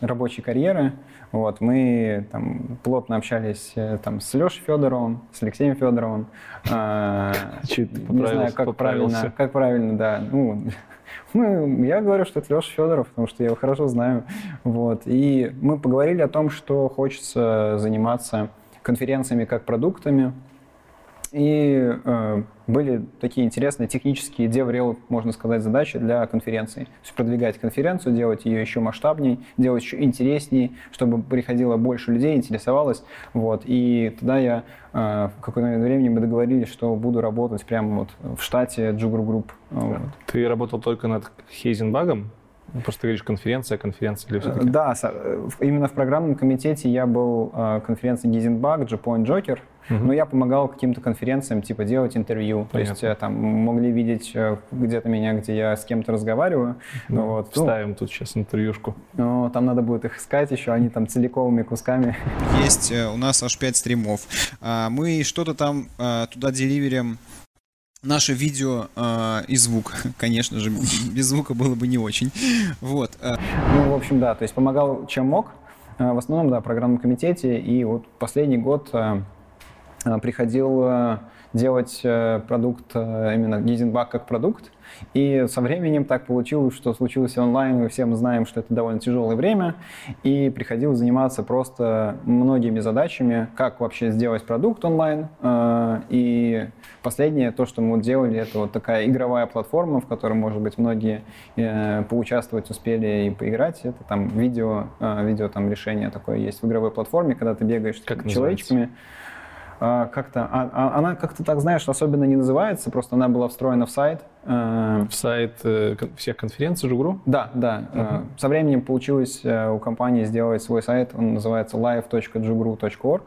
рабочей карьеры, вот, мы там плотно общались там с Лешей Фёдоровым, с Алексеем Фёдоровым, не знаю, как правильно, как правильно, да, ну, мы, я говорю, что это Леша Фёдоров, потому что я его хорошо знаю, вот, и мы поговорили о том, что хочется заниматься конференциями как продуктами. И э, были такие интересные технические DevRel, можно сказать, задачи для конференции. То есть продвигать конференцию, делать ее еще масштабней, делать еще интересней, чтобы приходило больше людей, интересовалось. Вот. И тогда я э, в какое-то время мы договорились, что буду работать прямо вот в штате Jug.ru Group. Вот. Ты работал только над Heisenbug'ом? Просто ты говоришь конференция, конференция или все-таки? Да, именно в программном комитете я был конференции Heisenbug, JPoint Joker, угу. но я помогал каким-то конференциям, типа делать интервью. Понятно. То есть там могли видеть где-то меня, где я с кем-то разговариваю. Ну, вот. Вставим ну, тут сейчас интервьюшку. Ну, там надо будет их искать еще, они там целиковыми кусками. Есть у нас аж пять стримов. Мы что-то там туда деливерим. Наше видео э, и звук, конечно же, без звука было бы не очень. Вот. Ну, в общем, да, то есть помогал чем мог, в основном, да, в программном комитете, и вот последний год э, приходил э, делать э, продукт, э, именно Heisenbug как продукт, и со временем так получилось, что случилось онлайн, мы все знаем, что это довольно тяжелое время, и приходилось заниматься просто многими задачами, как вообще сделать продукт онлайн, и последнее, то, что мы делали, это вот такая игровая платформа, в которой, может быть, многие поучаствовать успели и поиграть, это там видео, видео там решение такое есть в игровой платформе, когда ты бегаешь как человечками. Как-то, а, она как-то так, знаешь, особенно не называется, просто она была встроена в сайт. В сайт всех конференций Jug.ru? Да, да. Uh-huh. Со временем получилось у компании сделать свой сайт, он называется live точка jug.ru точка org,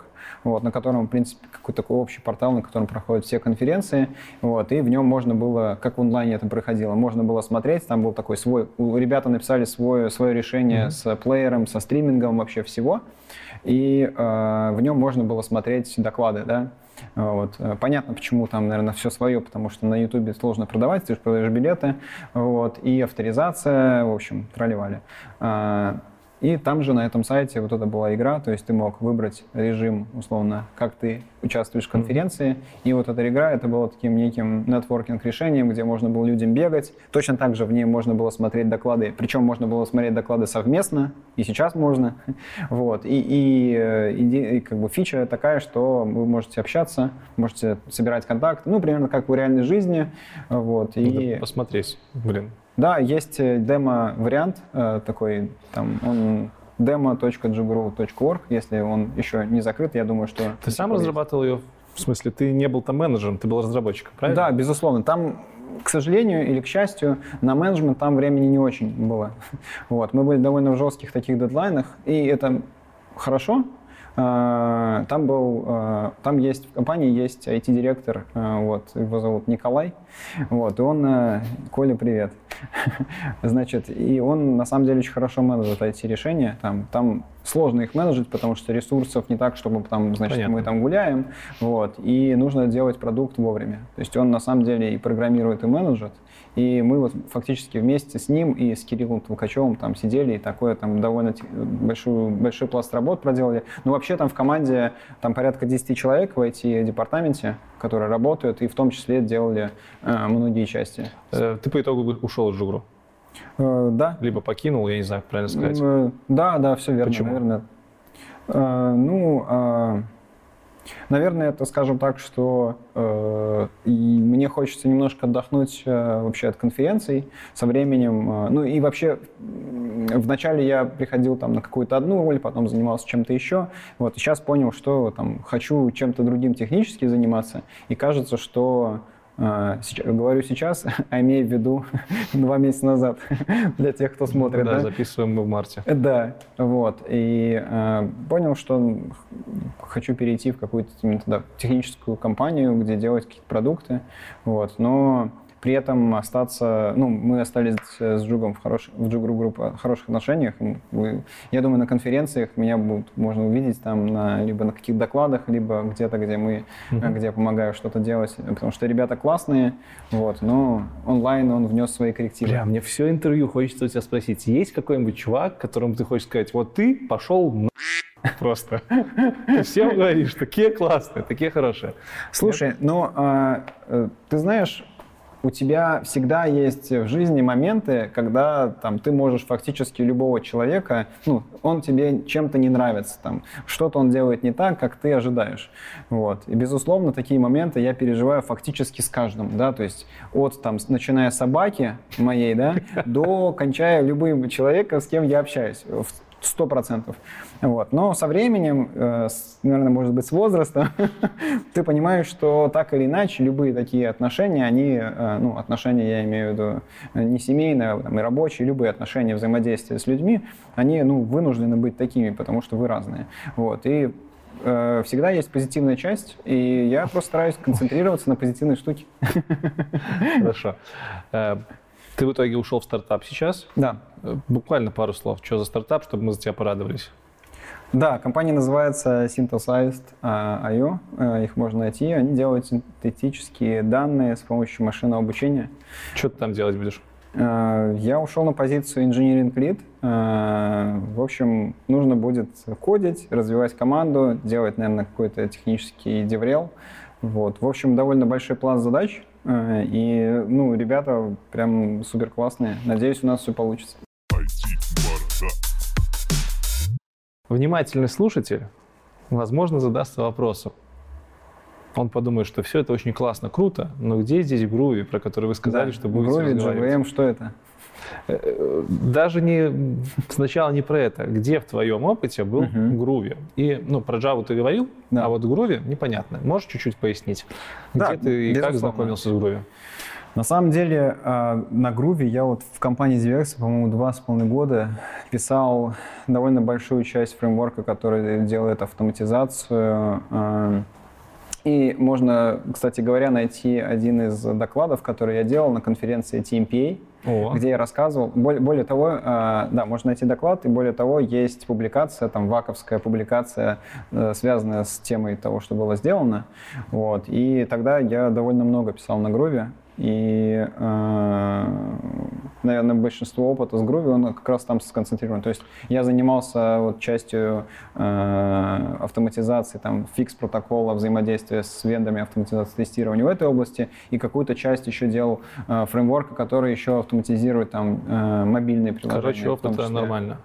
вот, на котором, в принципе, какой-то такой общий портал, на котором проходят все конференции, вот, и в нем можно было, как в онлайне это проходило, можно было смотреть, там был такой свой, ребята написали свое, свое решение uh-huh. с плеером, со стримингом, вообще всего. И э, в нем можно было смотреть доклады, да. Вот. Понятно, почему там, наверное, все свое, потому что на Ютубе сложно продавать, ты же продаешь билеты, вот, и авторизация, в общем, тролливали. Э, И там же на этом сайте вот это была игра, то есть ты мог выбрать режим, условно, как ты участвуешь в конференции. И вот эта игра, это было таким неким нетворкинг-решением, где можно было людям бегать. Точно так же в ней можно было смотреть доклады, причем можно было смотреть доклады совместно, и сейчас можно. Вот. И, и, и, и как бы фича такая, что вы можете общаться, можете собирать контакты, ну, примерно как в реальной жизни. Вот. И... Посмотреть, блин. Да, есть демо-вариант э, такой, там, он демо точка джаг точка орг, если он еще не закрыт, я думаю, что... Ты сам разрабатывал ее? В смысле, ты не был там менеджером, ты был разработчиком, правильно? Да, безусловно. Там, к сожалению или к счастью, на менеджмент там времени не очень было. Вот. Мы были довольно в жестких таких дедлайнах, и это хорошо. Там был, там есть в компании есть ай ти-директор, вот, его зовут Николай, вот, и он, Коля, привет, значит, и он на самом деле очень хорошо менеджит ай ти-решения, там, там сложно их менеджить, потому что ресурсов не так, чтобы там, значит, Понятно. Мы там гуляем, вот, и нужно делать продукт вовремя, то есть он на самом деле и программирует, и менеджит, и мы вот фактически вместе с ним и с Кириллом Толкачевым там сидели и такое там довольно большую, большой пласт работ проделали. Ну, вообще там в команде там порядка десяти человек в ай ти-департаменте, которые работают, и в том числе делали э, многие части. Ты по итогу ушел из Jug.ru? Э, да. Либо покинул, я не знаю, правильно сказать. Э, да, да, все верно. Почему? Наверное, э, ну, э, Наверное, это, скажем так, что э, и мне хочется немножко отдохнуть э, вообще от конференций со временем. Э, ну и вообще вначале я приходил там на какую-то одну роль, потом занимался чем-то еще. Вот, и сейчас понял, что там хочу чем-то другим технически заниматься. И кажется, что э, сейчас, говорю сейчас, а имею в виду два месяца назад для тех, кто смотрит. Да, да, записываем мы в марте. Да, вот. И э, понял, что хочу перейти в какую-то да, техническую компанию, где делать какие-то продукты, вот, но при этом остаться, ну, мы остались с Джугом в, хорош, в Jug.ru Group в хороших отношениях. Я думаю, на конференциях меня будут, можно увидеть там на, либо на каких-то докладах, либо где-то, где мы, mm-hmm. где я помогаю что-то делать, потому что ребята классные, вот, но онлайн он внес свои коррективы. Бля, мне все интервью хочется у тебя спросить, есть какой-нибудь чувак, которому ты хочешь сказать, вот ты пошел на... Просто. Ты всем говоришь, такие классные, такие хорошие. Слушай, ну, ты знаешь, у тебя всегда есть в жизни моменты, когда там, ты можешь фактически любого человека, ну, он тебе чем-то не нравится, там, что-то он делает не так, как ты ожидаешь. Вот. И, безусловно, такие моменты я переживаю фактически с каждым, да, то есть от, там, начиная с собаки моей, да, до, кончая любым человеком, с кем я общаюсь. Сто процентов. Вот. Но со временем, э, с, наверное, может быть, с возрастом, ты понимаешь, что так или иначе любые такие отношения, они, э, ну, отношения, я имею в виду, не семейные, а там, и рабочие, любые отношения, взаимодействия с людьми, они, ну, вынуждены быть такими, потому что вы разные. Вот. И э, всегда есть позитивная часть, и я просто стараюсь концентрироваться на позитивной штуке. Хорошо. Ты в итоге ушел в стартап сейчас? Да. Буквально пару слов. Что за стартап, чтобы мы за тебя порадовались? Да, компания называется Synthesized точка ай о. Их можно найти. Они делают синтетические данные с помощью машинного обучения. Что ты там делать будешь? Я ушел на позицию Engineering Lead. В общем, нужно будет кодить, развивать команду, делать, наверное, какой-то технический деврел. Вот. В общем, довольно большой пласт задач. И, ну, ребята прям супер классные. Надеюсь, у нас все получится. Внимательный слушатель, возможно, задастся вопросом. Он подумает, что все это очень классно, круто, но где здесь Groovy, про который вы сказали, да, что будете разговаривать? Groovy, джей ви эм, что это? Даже не, сначала не про это. Где в твоем опыте был uh-huh. Groovy? И, ну, про Java ты говорил, да. А вот Groovy непонятно. Можешь чуть-чуть пояснить, да, где ты и как условно. Знакомился с Groovy? На самом деле, на Groovy я вот в компании DevExperts, по-моему, два с половиной года писал довольно большую часть фреймворка, который делает автоматизацию. И можно, кстати говоря, найти один из докладов, который я делал на конференции ти эм пи эй, О. где я рассказывал. Более, более того, э, да, можно найти доклад, и более того, есть публикация, там, ваковская публикация, э, связанная с темой того, что было сделано. Вот. И тогда я довольно много писал на Groovy. И э, наверное, большинство опыта с Groovy, он как раз там сконцентрирован. То есть я занимался вот частью э, автоматизации, там, фикс протокола, взаимодействия с вендами, автоматизации тестирования в этой области, и какую-то часть еще делал э, фреймворка, который еще автоматизирует там э, мобильные приложения. Короче, опыта нормально.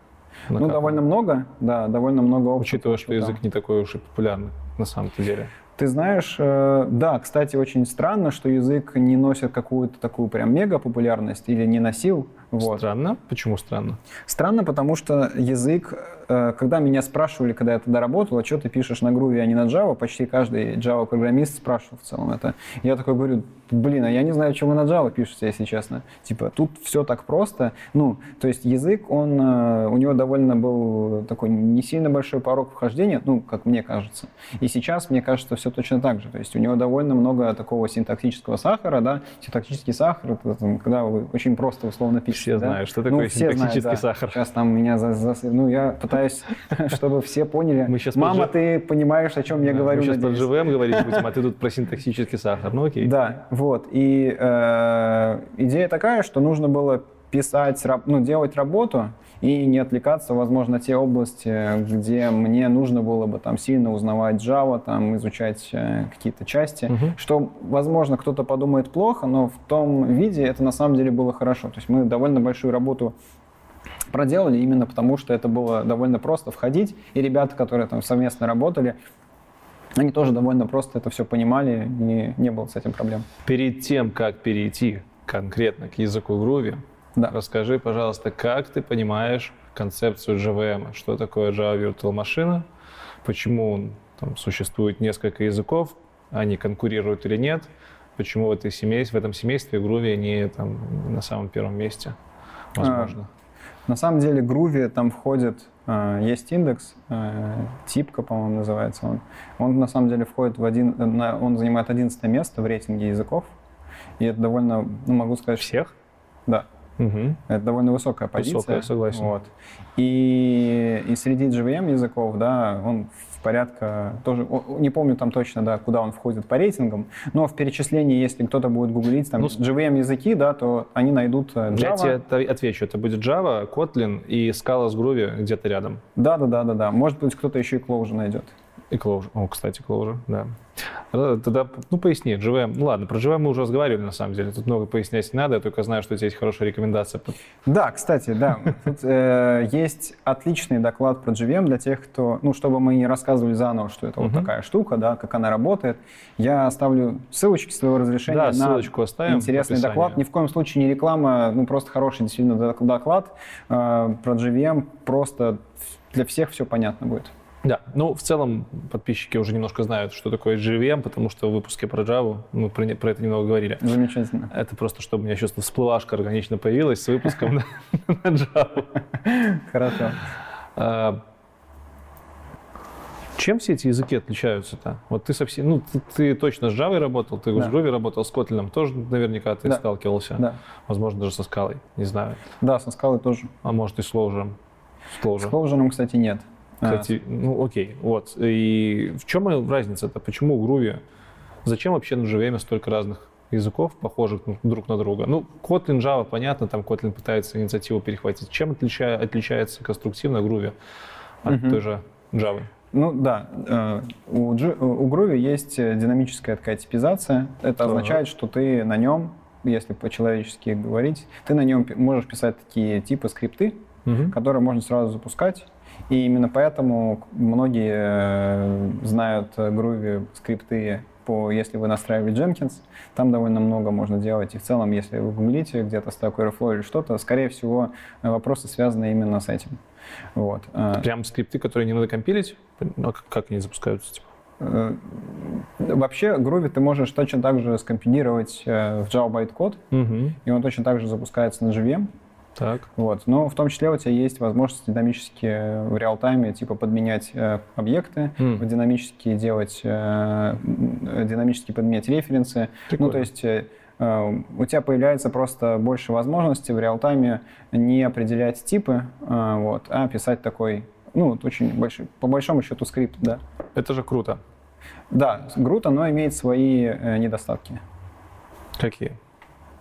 Ну, довольно много, да, довольно много опыта. Учитывая, что язык там не такой уж и популярный на самом-то деле. Ты знаешь, да, кстати, очень странно, что язык не носит какую-то такую прям мега-популярность или не носил. Вот. Странно? Почему странно? Странно, потому что язык, когда меня спрашивали, когда я тогда работал, а что ты пишешь на Groovy, а не на Java, почти каждый Java-программист спрашивал в целом это. Я такой говорю, блин, а я не знаю, чем вы на Java пишете, если честно. Типа, тут все так просто. Ну, то есть язык, он, у него довольно был такой не сильно большой порог вхождения, ну, как мне кажется. И сейчас, мне кажется, все точно так же. То есть у него довольно много такого синтаксического сахара, да, синтактический сахар, когда вы очень просто условно пишете. Все да? знают, что такое ну, синтактический знают, да. сахар. Сейчас там меня за, за... Ну, я пытаюсь, чтобы все поняли. Мама, ты понимаешь, о чем я говорю, надеюсь. Мы сейчас про джей ви эм говорить будем, а ты тут про синтаксический сахар. Ну, окей. Да, вот. И идея такая, что нужно было писать, ну, делать работу и не отвлекаться, возможно, на те области, где мне нужно было бы там сильно узнавать Java, там, изучать э, какие-то части, uh-huh. что, возможно, кто-то подумает плохо, но в том виде это на самом деле было хорошо. То есть мы довольно большую работу проделали именно потому, что это было довольно просто входить, и ребята, которые там совместно работали, они тоже довольно просто это все понимали, и не было с этим проблем. Перед тем, как перейти конкретно к языку Groovy, да. расскажи, пожалуйста, как ты понимаешь концепцию джей ви эм? Что такое Java Virtual Machine? Почему там существует несколько языков? Они конкурируют или нет? Почему в, этой семействе, в этом семействе Groovy не там, на самом первом месте? Возможно. А, на самом деле Groovy там входит... Есть индекс, типка, по-моему, называется он. Он на самом деле входит в один... Он занимает одиннадцатое место в рейтинге языков. И это довольно, ну, могу сказать... Всех? Да. Угу. Это довольно высокая позиция. Высокая, согласен. Вот. И, и среди джей ви эм языков, да, он в порядке тоже, не помню там точно, да, куда он входит по рейтингам, но в перечислении, если кто-то будет гуглить там ну, джей ви эм языки, да, то они найдут Java. Я тебе отвечу, это будет Java, Kotlin и Scala с Groovy где-то рядом. Да-да-да-да-да, может быть, кто-то еще и Clojure найдет. И Clojure. О, кстати, Clojure, да. Тогда, ну, поясни, джей ви эм. Ну, ладно, про джей ви эм мы уже разговаривали, на самом деле. Тут много пояснять не надо, я только знаю, что у тебя есть хорошая рекомендация. Да, кстати, да. Тут э, есть отличный доклад про джей ви эм для тех, кто... Ну, чтобы мы не рассказывали заново, что это uh-huh. вот такая штука, да, как она работает. Я оставлю ссылочки своего разрешения да, ссылочку оставим интересный доклад. Ни в коем случае не реклама, ну, просто хороший действительно доклад э, про джей ви эм. Просто для всех все понятно будет. Да, ну, в целом подписчики уже немножко знают, что такое джей ви эм, потому что в выпуске про Java мы про, про это немного говорили. Замечательно. Это просто, чтобы у меня чувство всплывашка органично появилась с выпуском на Java. Хорошо. Чем все эти языки отличаются-то? Вот ты совсем, ну, ты, ты точно с Java работал, ты да. с Groovy работал, с Kotlin тоже наверняка ты да. сталкивался. Да. Возможно, даже со Scala, не знаю. Да, со Scala тоже. А может и с Clojure. С Clojure, кстати, нет. Кстати, а. ну окей, вот. И в чем разница-то? Почему Groovy? Зачем вообще на джей ви эм столько разных языков, похожих друг на друга? Ну, Kotlin, Java, понятно, там Kotlin пытается инициативу перехватить. Чем отлича... отличается конструктивно Groovy от uh-huh. той же Java? Ну да, у, G... у Groovy есть динамическая такая типизация. Это uh-huh. означает, что ты на нем, если по-человечески говорить, ты на нем можешь писать такие типы скрипты, uh-huh. которые можно сразу запускать. И именно поэтому многие знают Groovy скрипты, по, если вы настраивали Jenkins, там довольно много можно делать. И в целом, если вы гуглите где-то Stack Overflow или что-то, скорее всего, вопросы связаны именно с этим. Вот. Прям скрипты, которые не надо компилить? А как они запускаются? Типа? Вообще, Groovy ты можешь точно так же скомпилировать в Java байткод, угу. и он точно так же запускается на джей ви эм. Так. Вот. Но в том числе у тебя есть возможность динамически в реал-тайме типа подменять э, объекты, mm. динамически делать, э, динамически подменять референсы. Прикольно. Ну, то есть э, у тебя появляется просто больше возможностей в реал-тайме не определять типы, э, вот, а писать такой, ну, очень большой, по большому счету скрипт, да. Это же круто. Да, круто, но имеет свои э, недостатки. Какие?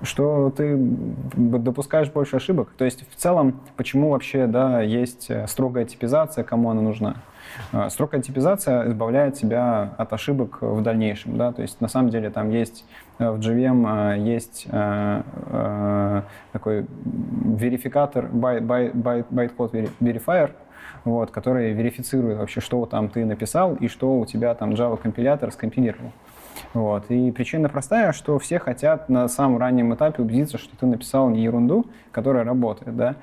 что ты допускаешь больше ошибок. То есть в целом, почему вообще, да, есть строгая типизация, кому она нужна? Строгая типизация избавляет тебя от ошибок в дальнейшем, да, то есть на самом деле там есть в джей ви эм есть такой верификатор, байткод верифайер, вот, который верифицирует вообще, что там ты написал и что у тебя там Java-компилятор скомпилировал. Вот. И причина простая, что все хотят на самом раннем этапе убедиться, что ты написал не ерунду, которая работает, да.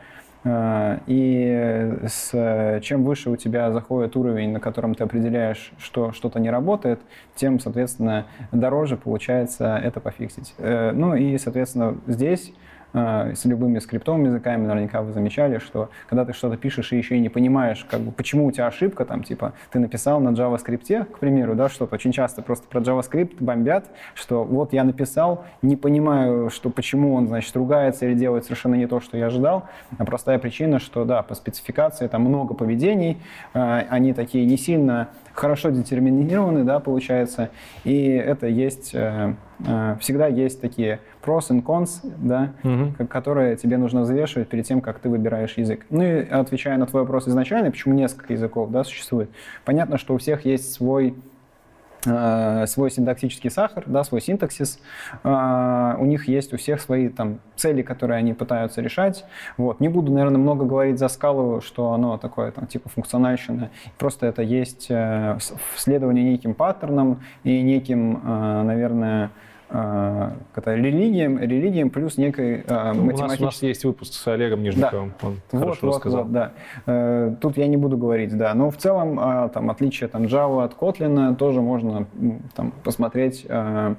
И с, чем выше у тебя заходит уровень, на котором ты определяешь, что что-то не работает, тем, соответственно, дороже получается это пофиксить. Ну и, соответственно, здесь с любыми скриптовыми языками наверняка вы замечали, что когда ты что-то пишешь и еще и не понимаешь, как бы, почему у тебя ошибка, там, типа, ты написал на JavaScript, к примеру, да, что-то, очень часто просто про JavaScript бомбят, что вот я написал, не понимаю, что, почему он, значит, ругается или делает совершенно не то, что я ожидал, а простая причина, что, да, по спецификации там много поведений, э, они такие не сильно хорошо детерминированы, да, получается, и это есть... Э, всегда есть такие pros and cons, да, угу. которые тебе нужно взвешивать перед тем, как ты выбираешь язык. Ну и отвечая на твой вопрос изначально, почему несколько языков, да, существует, понятно, что у всех есть свой, э, свой синтаксический сахар, да, свой синтаксис, э, у них есть у всех свои там, цели, которые они пытаются решать. Вот. Не буду, наверное, много говорить за Scala, что оно такое там, типа функциональщина, просто это есть э, следование неким паттернам и неким, э, наверное, религиям, религиям плюс некой э, математической... У, у нас есть выпуск с Олегом Нижниковым, да. он вот, хорошо вот, рассказал. Вот, да. э, тут я не буду говорить, да, но в целом э, там, отличие там, Java от Kotlin тоже можно там, посмотреть э,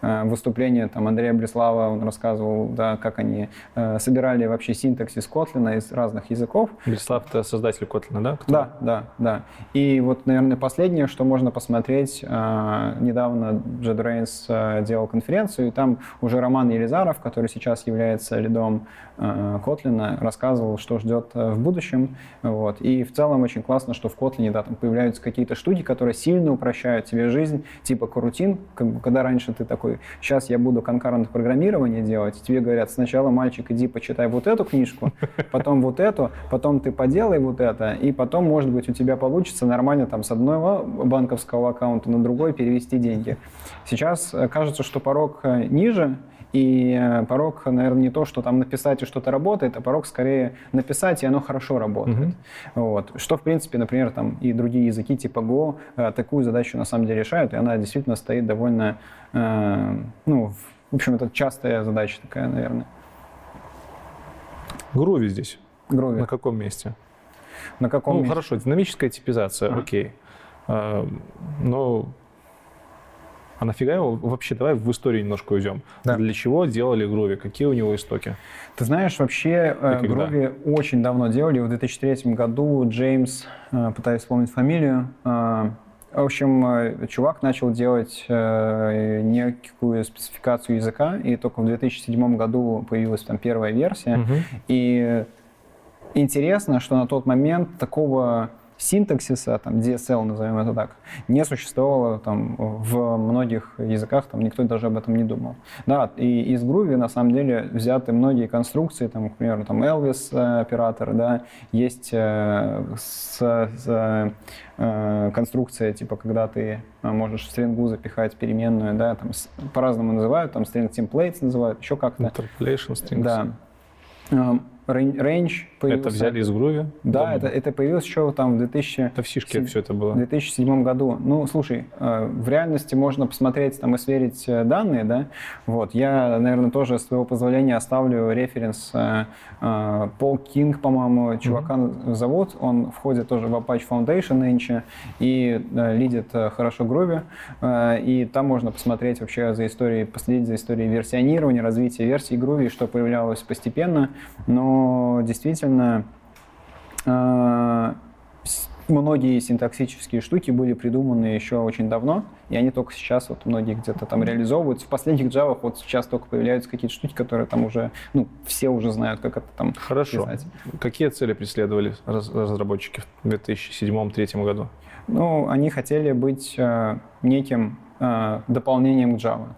э, выступление там, Андрея Бреслава, он рассказывал, да, как они э, собирали вообще синтаксис Kotlin из разных языков. Бреслав — это создатель Kotlin, да? Кто? Да, да, да. И вот, наверное, последнее, что можно посмотреть, э, недавно JetBrains э, делал конференцию, и там уже Роман Елизаров, который сейчас является лидом э, Котлина, рассказывал, что ждет э, в будущем. Вот. И в целом очень классно, что в Котлине, да, там появляются какие-то штуки, которые сильно упрощают тебе жизнь, типа корутин, как, когда раньше ты такой, сейчас я буду конкурентное программирование делать, тебе говорят, сначала, мальчик, иди почитай вот эту книжку, потом вот эту, потом ты поделай вот это, и потом, может быть, у тебя получится нормально там с одного банковского аккаунта на другой перевести деньги. Сейчас кажется, что порог ниже, и порог, наверное, не то, что там написать и что-то работает, а порог скорее написать, и оно хорошо работает. Mm-hmm. Вот. Что, в принципе, например, там и другие языки типа Go такую задачу на самом деле решают, и она действительно стоит довольно... Э, ну, в общем, это частая задача такая, наверное. Groovy здесь? Groovy. На каком месте? На каком ну, месте? Хорошо, динамическая типизация, а. окей. А, но... А нафига его? Вообще, давай в историю немножко уйдем. Да. Для чего делали Groovy? Какие у него истоки? Ты знаешь, вообще Groovy очень давно делали. В две тысячи третьем году Джеймс, пытаюсь вспомнить фамилию, в общем, чувак начал делать некую спецификацию языка, и только в две тысячи седьмом году появилась там первая версия. Угу. И интересно, что на тот момент такого... синтаксиса, там, ди эс эл, назовем это так, не существовало там, в многих языках, там, никто даже об этом не думал. Да, и из Groovy, на самом деле, взяты многие конструкции, там, к примеру, там, Elvis оператор, да, есть э, с, с, э, конструкция, типа, когда ты можешь в стрингу запихать переменную, да, там, с, по-разному называют, там, string templates называют, еще как-то. Interpolation strings. Да. Range появился. Это взяли из Groovy? Да, это, это появилось еще там в две тысячи седьмом Это в Сишке все это было. В две тысячи седьмом году. Ну, слушай, в реальности можно посмотреть там и сверить данные, да. Вот. Я, наверное, тоже, с твоего позволения, оставлю референс. Пол Кинг, по-моему, чувака mm-hmm. зовут. Он входит тоже в Apache Foundation нынче и лидит хорошо Groovy. И там можно посмотреть вообще за историей, последить за историей версионирования, развития версии Groovy, что появлялось постепенно. Но действительно, многие синтаксические штуки были придуманы еще очень давно, и они только сейчас, вот многие где-то там реализовываются. В последних Java вот сейчас только появляются какие-то штуки, которые там уже, ну, все уже знают, как это там Хорошо. Писать. Какие цели преследовали разработчики в две тысячи седьмом - две тысячи третьем году? Ну, они хотели быть неким дополнением к Java.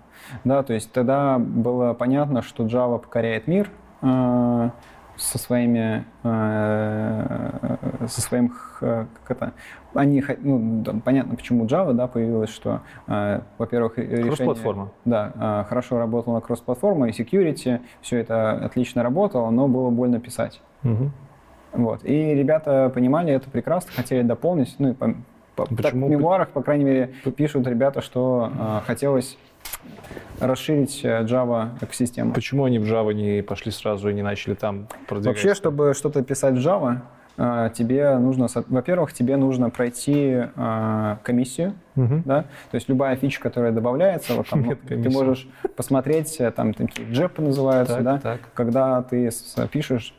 Да, то есть тогда было понятно, что Java покоряет мир э, со своими, э, со своим, как это, они, ну, да, понятно, почему Java, да, появилась, что, э, во-первых, решение, да, э, хорошо работала кросс-платформа и security, все это отлично работало, но было больно писать. Угу. Вот. И ребята понимали это прекрасно, хотели дополнить, ну, и по, по, так, в мемуарах, по крайней мере, пишут ребята, что э, хотелось расширить Java экосистему. Почему они в Java не пошли сразу и не начали там продвигать? Вообще, чтобы что-то писать в Java, тебе нужно, во-первых, тебе нужно пройти комиссию, угу. да? То есть любая фича, которая добавляется, вот там, ну, ты можешь посмотреть, там такие джепы называются, так, да? так. Когда ты пишешь,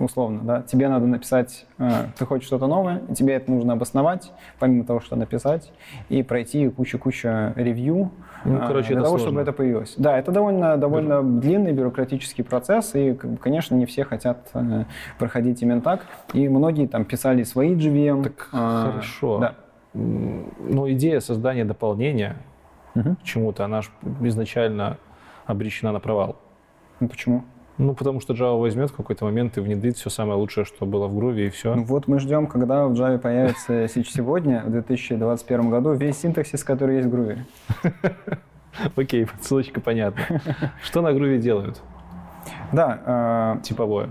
условно, да, тебе надо написать, э, ты хочешь что-то новое, тебе это нужно обосновать, помимо того, что написать, и пройти кучу-кучу ревью, ну, э, короче, для это того, сложно. чтобы это появилось. Да, это довольно, довольно длинный бюрократический процесс, и, конечно, не все хотят э, проходить именно так, и многие там писали свои джей ви эм. Так, э, хорошо. Да. Но идея создания дополнения угу. к чему-то, она же изначально обречена на провал. Ну, почему? Ну, потому что Java возьмет в какой-то момент и внедрит все самое лучшее, что было в Groovy, и все. Ну вот мы ждем, когда в Java появится сегодня, в две тысячи двадцать первом году, весь синтаксис, который есть в Groovy. Окей, ссылочка понятна. Что на Groovy делают? Да. Типовое.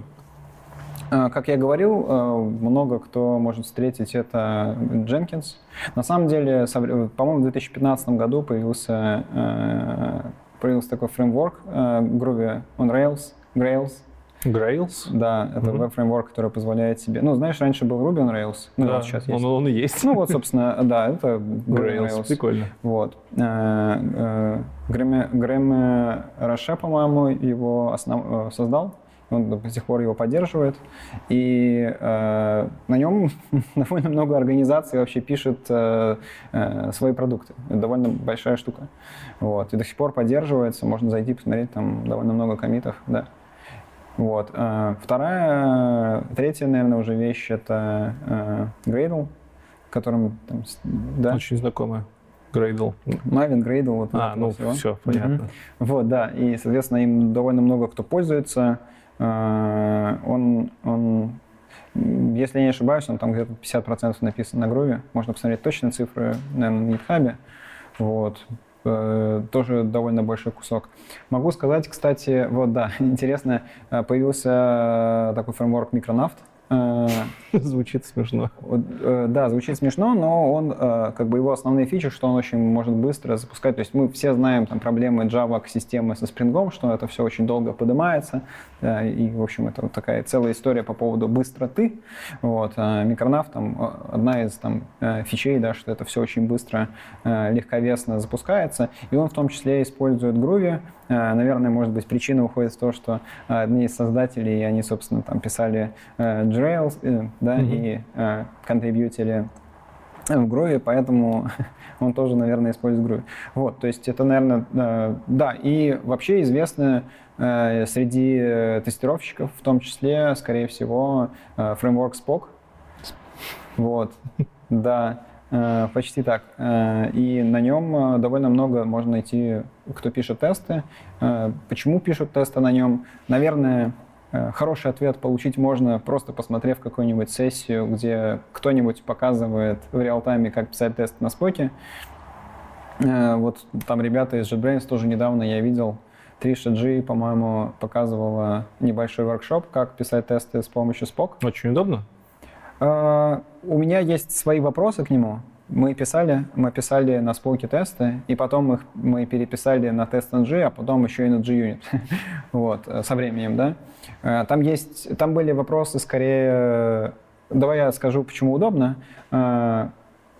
Как я говорил, много кто может встретить это Jenkins. На самом деле, по-моему, в две тысячи пятнадцатом году появился, появился такой фреймворк Groovy on Rails. Grails. Grails? Да, это mm-hmm. веб-фреймворк, который позволяет себе... Ну, знаешь, раньше был Ruby on Rails, ну, да, вот сейчас есть. Он, он и есть. Ну, вот, собственно, да, это Grails. Rails. Прикольно. Вот. Грэм Роше, по-моему, его основ... создал. Он до сих пор его поддерживает. И э, на нем довольно много организаций вообще пишет э, э, свои продукты. Это довольно большая штука. Вот. И до сих пор поддерживается. Можно зайти, посмотреть, там довольно много коммитов. Да. Вот. Э, вторая, третья, наверное, уже вещь — это э, Gradle, которым... Там, да? Очень знакомая. Gradle. Maven, Gradle. Вот, а, ну всего. все, понятно. Вот, да. И, соответственно, им довольно много кто пользуется. Он, он, если я не ошибаюсь, он там где-то пятьдесят процентов написано на Groovy. Можно посмотреть точные цифры, наверное, на GitHub. Вот. Тоже довольно большой кусок. Могу сказать, кстати, вот да, интересно, появился такой фреймворк Micronaut. Звучит смешно. Да, звучит смешно, но он, как бы его основные фичи, что он очень может быстро запускать. То есть мы все знаем там проблемы Java-системы со спрингом, что это все очень долго поднимается. И, в общем, это вот такая целая история по поводу быстроты. Вот. Micronaut, там, одна из там, фичей, да, что это все очень быстро, легковесно запускается. И он в том числе использует Groovy. Наверное, может быть, причина уходит в то, что одни из создателей, они, собственно, там писали Grails, да, mm-hmm. и контрибьютили в Groovy, поэтому он тоже, наверное, использует Groovy. Вот, то есть это, наверное, да, и вообще известно среди тестировщиков, в том числе, скорее всего, фреймворк Spock. Вот, да. Почти так. И на нем довольно много можно найти, кто пишет тесты. Почему пишут тесты на нем? Наверное, хороший ответ получить можно, просто посмотрев какую-нибудь сессию, где кто-нибудь показывает в реал-тайме, как писать тесты на Spock'е. Вот там ребята из JetBrains тоже недавно я видел. Триша Джи, по-моему, показывала небольшой воркшоп, как писать тесты с помощью Spock. Очень удобно. Uh, у меня есть свои вопросы к нему. Мы писали, мы писали на Spock тесты, и потом их мы переписали на тест эн джи, а потом еще и на JUnit. Вот, со временем, да. Uh, там есть, там были вопросы скорее... Давай я скажу, почему удобно. Uh,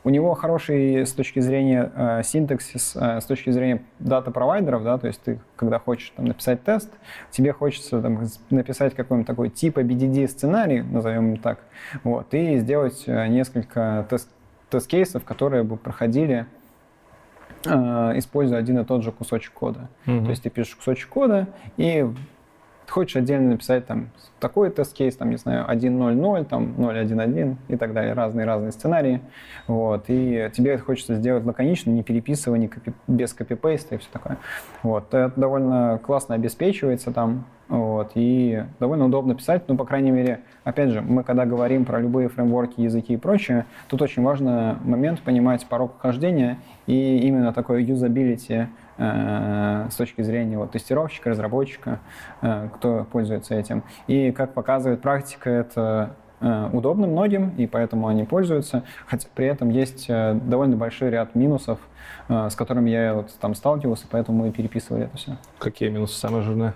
у него хороший с точки зрения uh, синтаксис, uh, с точки зрения дата-провайдеров, да, то есть ты, когда хочешь там, написать тест, тебе хочется там, написать какой-нибудь такой типа би ди ди-сценарий, назовем так, вот, и сделать несколько тест, тест-кейсов, которые бы проходили, э, используя один и тот же кусочек кода. Mm-hmm. То есть ты пишешь кусочек кода, и ты хочешь отдельно написать там такой тест-кейс, там, не знаю, один ноль ноль, там, ноль один один и так далее, разные-разные сценарии, вот, и тебе это хочется сделать лаконично, не переписывая, не копи... без копипейста и все такое, вот, это довольно классно обеспечивается там, вот, и довольно удобно писать, ну, по крайней мере, опять же, мы когда говорим про любые фреймворки, языки и прочее, тут очень важный момент понимать порог вхождения и именно такой юзабилити э, с точки зрения вот, тестировщика, разработчика, э, кто пользуется этим. И, как показывает практика, это э, удобно многим, и поэтому они пользуются, хотя при этом есть э, довольно большой ряд минусов, э, с которыми я вот, там сталкивался, поэтому мы переписывали это все. Какие минусы самые жирные?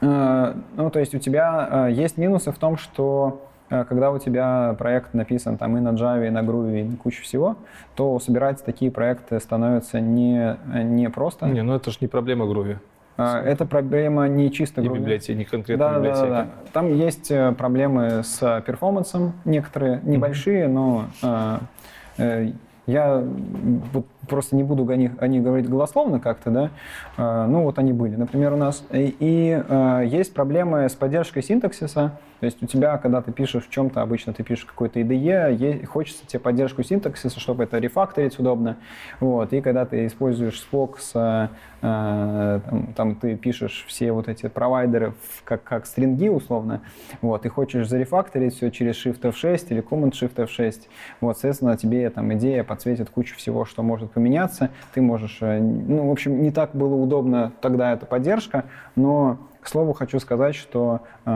Ну, то есть у тебя есть минусы в том, что когда у тебя проект написан там и на Java, и на Groovy, и на кучу всего, то собирать такие проекты становится не, не просто. Не, ну это же не проблема Groovy. Это проблема не чисто Groovy. Не библиотеки, не конкретно да, библиотеки. Да, да, да. Там есть проблемы с перформансом некоторые, небольшие, но... Я просто не буду о них, о них говорить голословно как-то, да, ну вот они были, например, у нас. И, и есть проблемы с поддержкой синтаксиса, то есть у тебя, когда ты пишешь в чем-то, обычно ты пишешь какой-то ай ди и, хочется тебе поддержку синтаксиса, чтобы это рефакторить удобно, вот, и когда ты используешь Spock, с, там, там ты пишешь все вот эти провайдеры как, как стринги условно, вот, и хочешь зарефакторить все через Shift-эф шесть или Command-Shift-эф шесть, вот, соответственно, тебе там идея подсветит кучу всего, что может поменяться. Ты можешь... Ну, в общем, не так было удобно тогда эта поддержка, но, к слову, хочу сказать, что э,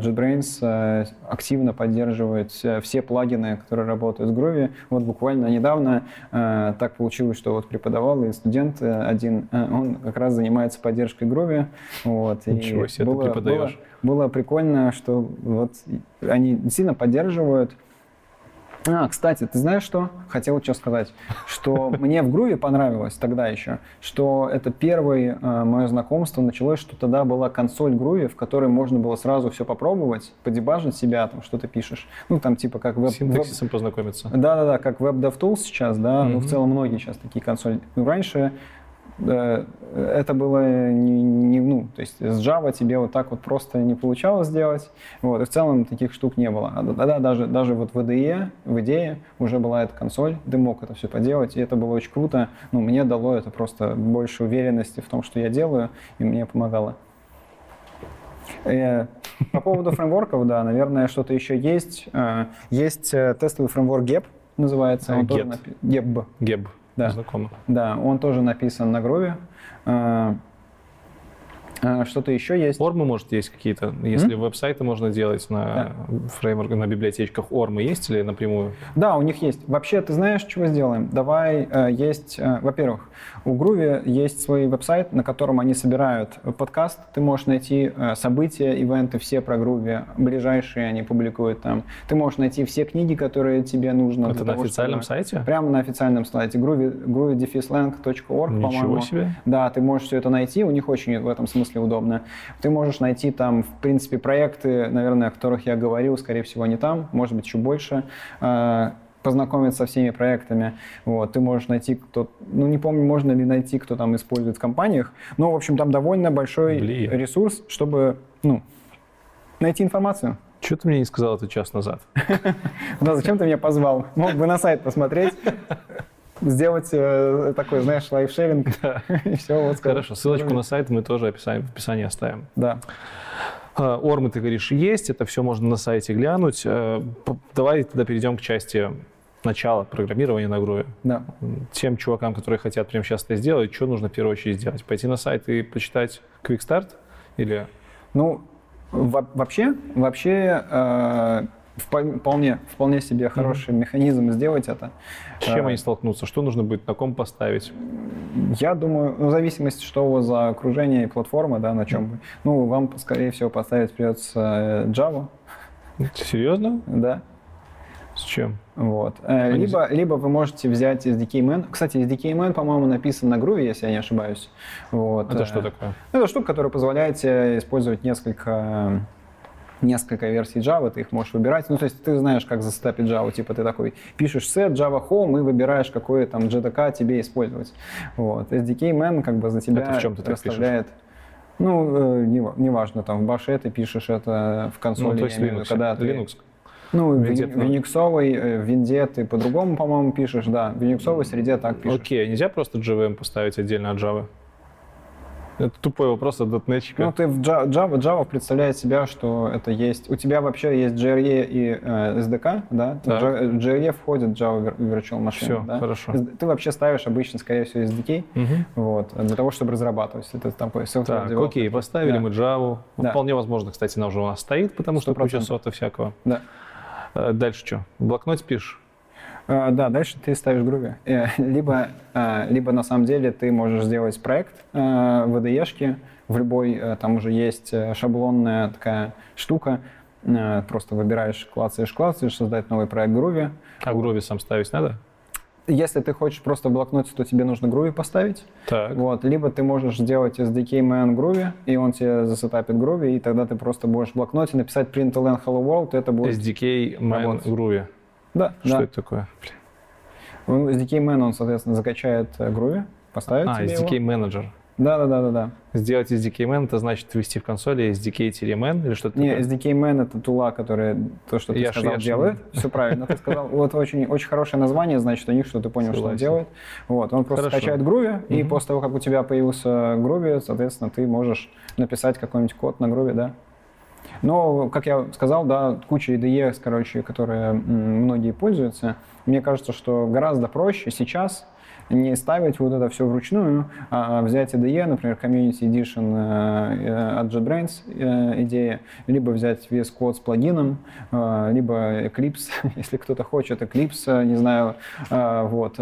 JetBrains э, активно поддерживает все плагины, которые работают с Groovy. Вот буквально недавно э, так получилось, что вот преподавал, и студент один, э, он как раз занимается поддержкой Groovy. Вот, ничего себе, ты преподаешь. Было, было прикольно, что вот они сильно поддерживают. А, кстати, ты знаешь что? Хотел еще сказать, что мне в Groovy понравилось тогда еще, что это первое э, мое знакомство началось, что тогда была консоль Groovy, в которой можно было сразу все попробовать, подебажить себя, там, что ты пишешь. Ну, там типа как веб... Синтаксисом веб... познакомиться. Да-да-да, как WebDevTools сейчас, да, mm-hmm. Ну, в целом многие сейчас такие консоли. Ну, раньше... Это было не, не, ну, то есть с Java тебе вот так вот просто не получалось сделать, вот, и в целом таких штук не было. А да, даже, даже вот в ай ди и, в идее уже была эта консоль, ты мог это все поделать, и это было очень круто, ну, мне дало это просто больше уверенности в том, что я делаю, и мне помогало. По поводу фреймворков, да, наверное, что-то еще есть. Есть тестовый фреймворк джи и би, называется. джи и би. Да. Знакомо. Да, он тоже написан на Groovy. А, а, что-то еще есть. Ормы, может, есть какие-то? Если mm? веб-сайты можно делать на да. фреймворках, на библиотечках, ормы есть или напрямую? Да, у них есть. Вообще, ты знаешь, чего сделаем? Давай есть... Во-первых, у Groovy есть свой веб-сайт, на котором они собирают подкаст. Ты можешь найти события, ивенты все про Groovy. Ближайшие они публикуют там. Ты можешь найти все книги, которые тебе нужно. Это на того, официальном чтобы... сайте? Прямо на официальном сайте. Groovy, groovy-lang точка org, по-моему. Ничего себе. Да, ты можешь все это найти. У них очень в этом смысле удобно. Ты можешь найти там, в принципе, проекты, наверное, о которых я говорил. Скорее всего, не там. Может быть, еще больше. Познакомиться со всеми проектами. Вот. Ты можешь найти, кто... Ну, не помню, можно ли найти, кто там использует в компаниях. Но, в общем, там довольно большой Блин. ресурс, чтобы, ну, найти информацию. Чего ты мне не сказал это час назад? Да, зачем ты меня позвал? Мог бы на сайт посмотреть, сделать такой, знаешь, лайфшеринг. И все, вот. Хорошо, ссылочку на сайт мы тоже в описании оставим. Да. Ормы, ты говоришь, есть, это все можно на сайте глянуть. Давай тогда перейдем к части начала программирования на Groovy. Да. Тем чувакам, которые хотят прямо сейчас это сделать, что нужно в первую очередь сделать? Пойти на сайт и почитать Quick Start? Или... Ну, во- вообще, вообще э- вполне, вполне себе хороший mm-hmm. механизм сделать это. С чем а, они столкнутся? Что нужно будет на ком поставить? Я думаю, ну, в зависимости, что у вас за окружение и платформа, да, на чем mm-hmm. вы. Ну, вам, скорее всего, поставить придется Java. Серьезно? Да. С чем? Вот. Они... Либо, либо вы можете взять эс ди кей-мен. Кстати, эс ди кей-мен, по-моему, написан на Groovy, если я не ошибаюсь. Вот. Это что такое? Это штука, которая позволяет тебе использовать несколько... несколько версий Java, ты их можешь выбирать. Ну, то есть ты знаешь, как застапить Java. Типа ты такой пишешь set Java Home и выбираешь, какой там джей ди кей тебе использовать. Вот. эс ди кей-мен как бы за тебя это в чем ты так пишешь? Ну, неважно, не там в баше ты пишешь это в консоли. Ну, то есть Linux, когда ты... Linux. Ну, в винюксовой, в винде ты по-другому, по-моему, пишешь, да. В винюксовой среде так пишешь. Окей, нельзя просто джей ви эм поставить отдельно от Java? Это тупой вопрос от дотнетчика. Ну, ты в Java, Java представляет себя, что это есть... У тебя вообще есть джей ар и и э, эс ди кей, да? Да. В джей ар и входит Java Virtual Machine. Все, да? Хорошо. Ты вообще ставишь обычно, скорее всего, эс ди кей, угу. вот, для того, чтобы разрабатывать. Это такой software development. Окей, поставили да. мы Java. Да. Вполне возможно, кстати, она уже у нас стоит, потому что куча софта всякого. Да. Дальше что? В блокноте пишешь? Uh, да, дальше ты ставишь Groovy. Uh, либо, uh, либо на самом деле ты можешь сделать проект uh, в ай ди и-шке, в любой, uh, там уже есть шаблонная такая штука, uh, просто выбираешь, клацаешь, клацаешь, создать новый проект Groovy. А Groovy сам ставить надо? Если ты хочешь просто в блокноте, то тебе нужно Groovy поставить. Так. Вот. Либо ты можешь сделать эс ди кей main Groovy, и он тебе засетапит Groovy, и тогда ты просто будешь в блокноте написать println hello world, и это будет эс ди кей main Groovy. Да. Что да. это такое? Блин. эс ди кей main, он, соответственно, закачает Groovy, поставит а, тебе эс ди кей его. Менеджер. Да-да-да. Сделать эс ди кей main, это значит ввести в консоли эс ди кей-man или что-то такое? Не, эс ди кей main — это тула, которая то, что ты я сказал, ш, делает. Ш... Все правильно ты сказал. Вот очень, очень хорошее название, значит, у них, что ты понял, Согласен. Что он делает. Вот, он просто Хорошо. Качает Groovy, mm-hmm. и после того, как у тебя появился Groovy, соответственно, ты можешь написать какой-нибудь код на Groovy, да. Но, как я сказал, да, куча и ди и, короче, которые многие пользуются. Мне кажется, что гораздо проще сейчас не ставить вот это все вручную, а взять и ди и, например, Community Edition от JetBrains идея, либо взять ви эс Code с плагином, либо Eclipse, если кто-то хочет, Eclipse, не знаю, вот.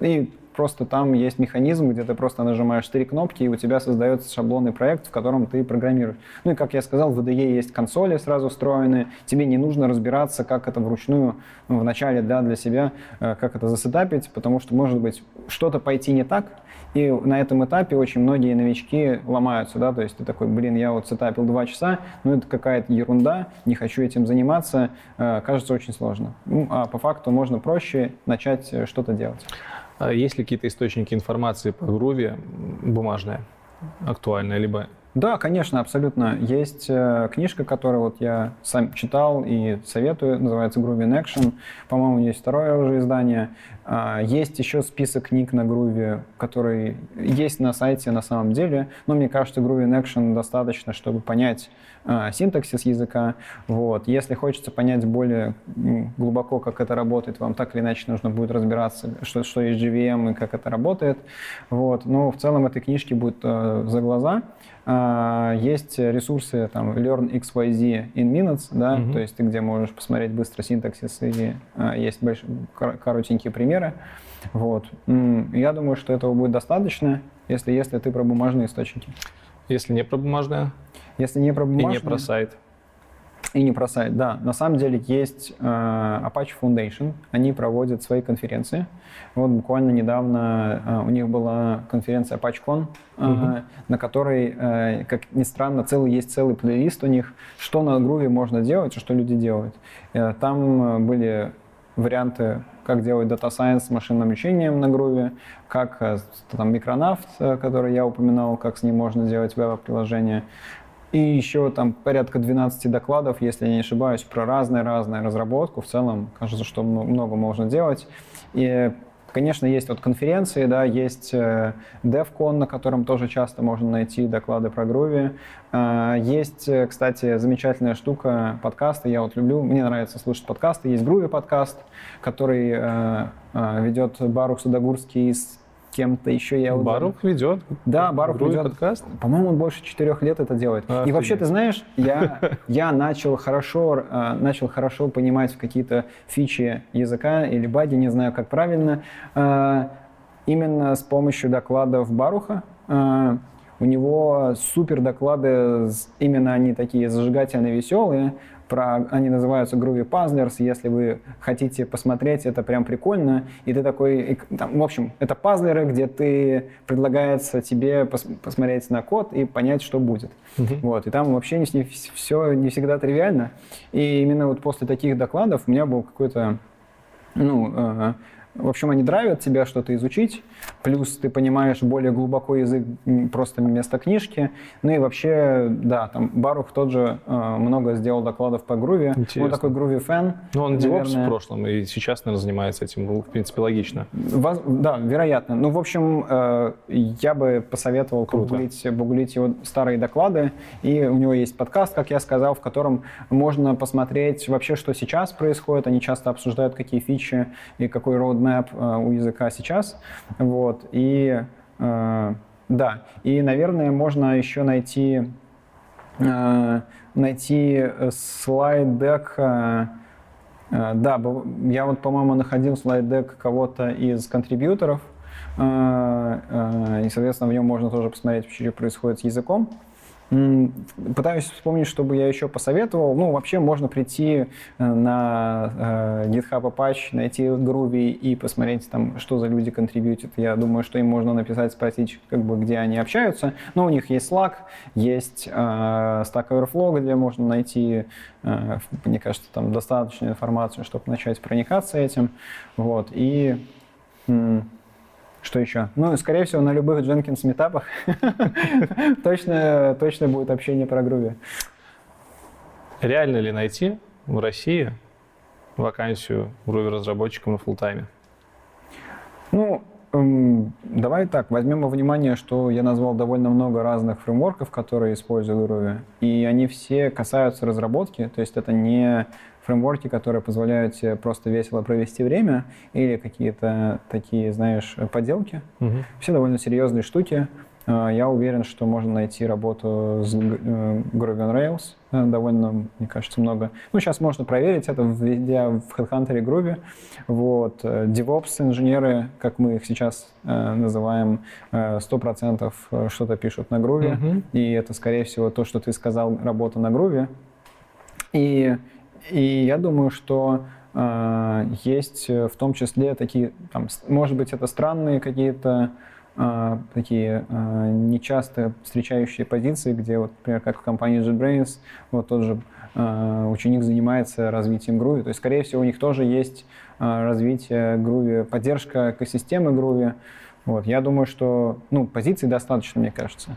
И просто там есть механизм, где ты просто нажимаешь три кнопки, и у тебя создается шаблонный проект, в котором ты программируешь. Ну и, как я сказал, в ай ди и есть консоли сразу встроенные, тебе не нужно разбираться, как это вручную, ну, вначале да, для себя, как это засетапить, потому что, может быть, что-то пойти не так, и на этом этапе очень многие новички ломаются, да, то есть ты такой, блин, я вот сетапил два часа, ну это какая-то ерунда, не хочу этим заниматься, кажется очень сложно. Ну, а по факту можно проще начать что-то делать. Есть ли какие-то источники информации по Groovy бумажные, актуальные, либо... Да, конечно, абсолютно. Есть э, книжка, которую вот я сам читал и советую, называется Groovy in Action. По-моему, есть второе уже издание. Э, есть еще список книг на Groovy, который есть на сайте на самом деле. Но мне кажется, Groovy in Action достаточно, чтобы понять э, синтаксис языка. Вот. Если хочется понять более глубоко, как это работает, вам так или иначе нужно будет разбираться, что, что есть джей ви эм и как это работает. Вот. Но в целом этой книжки будет э, за глаза. Uh, есть ресурсы там Learn икс вай зет in Minutes, да, uh-huh. то есть ты где можешь посмотреть быстро синтаксис, и uh, есть больш... кор- коротенькие примеры. Вот. Mm, я думаю, что этого будет достаточно, если, если ты про бумажные источники. Если не про бумажные? Если не про бумажные. И не про сайт. И не про сайт, да. На самом деле есть э, Apache Foundation, они проводят свои конференции. Вот буквально недавно э, у них была конференция ApacheCon, э, mm-hmm. на которой, э, как ни странно, целый, есть целый плейлист у них, что на Groovy можно делать, что люди делают. Э, там были варианты, как делать Data Science с машинным обучением на Groovy, как э, там Micronaut, который я упоминал, как с ним можно делать веб-приложение. И еще там порядка двенадцати докладов, если я не ошибаюсь, про разные-разные разработку. В целом, кажется, что много можно делать. И, конечно, есть вот конференции, да, есть DevCon, на котором тоже часто можно найти доклады про Groovy. Есть, кстати, замечательная штука, подкасты. Я вот люблю, мне нравится слушать подкасты. Есть Groovy подкаст, который ведет Барух Садогурский из кем-то еще я ударил. Барух ведет? Да, Барух Грувый ведет. Подкаст? По-моему, он больше четырех лет это делает. А, и офигеть. Вообще, ты знаешь, я, я начал, хорошо, начал хорошо понимать какие-то фичи языка или баги, не знаю, как правильно, именно с помощью докладов Баруха. У него супер доклады, именно они такие зажигательные, веселые. Про, они называются Groovy Puzzlers, если вы хотите посмотреть, это прям прикольно. И ты такой, и, там, в общем, это пазлеры, где ты предлагается тебе пос, посмотреть на код и понять, что будет. Mm-hmm. Вот, и там вообще не, не, все не всегда тривиально. И именно вот после таких докладов у меня был какой-то, ну, э, В общем, они драйвят тебя что-то изучить, плюс ты понимаешь более глубоко язык просто вместо книжки. Ну и вообще, да, там Барух тот же э, много сделал докладов по Groovy. Интересно. Он такой Groovy-фэн. Ну, он DevOps в прошлом и сейчас, наверное, занимается этим. В принципе, логично. Воз... Да, вероятно. Ну, в общем, э, я бы посоветовал погуглить, погуглить его старые доклады. И у него есть подкаст, как я сказал, в котором можно посмотреть вообще, что сейчас происходит. Они часто обсуждают, какие фичи и какой роудмэп у языка сейчас, вот, и э, да, и, наверное, можно еще найти, э, найти слайд-дек, э, да, я вот, по-моему, находил слайд-дек кого-то из контрибьюторов, э, э, и, соответственно, в нем можно тоже посмотреть, что происходит с языком. Пытаюсь вспомнить, что бы я еще посоветовал. Ну, вообще, можно прийти на э, GitHub Apache, найти Groovy и посмотреть, там, что за люди контрибьютят. Я думаю, что им можно написать, спросить, как бы, где они общаются. Но у них есть Slack, есть э, Stack Overflow, где можно найти, э, мне кажется, там достаточную информацию, чтобы начать проникаться этим. Вот. И... Э, Что еще? Ну, скорее всего, на любых Jenkins метапах точно, точно будет общение про Groovy. Реально ли найти в России вакансию Groovy-разработчиком на фуллтайме? Ну, давай так, возьмем во внимание, что я назвал довольно много разных фреймворков, которые используют Groovy, и они все касаются разработки, то есть это не... фреймворки, которые позволяют тебе просто весело провести время, или какие-то такие, знаешь, поделки. Uh-huh. Все довольно серьезные штуки. Я уверен, что можно найти работу с Groovy on Rails. Довольно, мне кажется, много. Ну, сейчас можно проверить это, введя в HeadHunter Groovy. Вот. DevOps-инженеры, как мы их сейчас называем, сто процентов что-то пишут на Groovy. Uh-huh. И это, скорее всего, то, что ты сказал, работа на Groovy. И И я думаю, что э, есть в том числе такие, там, может быть, это странные какие-то э, такие э, нечасто встречающие позиции, где, вот, например, как в компании JetBrains, вот тот же э, ученик занимается развитием Groovy. То есть, скорее всего, у них тоже есть э, развитие Groovy, поддержка экосистемы Groovy. Вот. Я думаю, что, ну, позиций достаточно, мне кажется.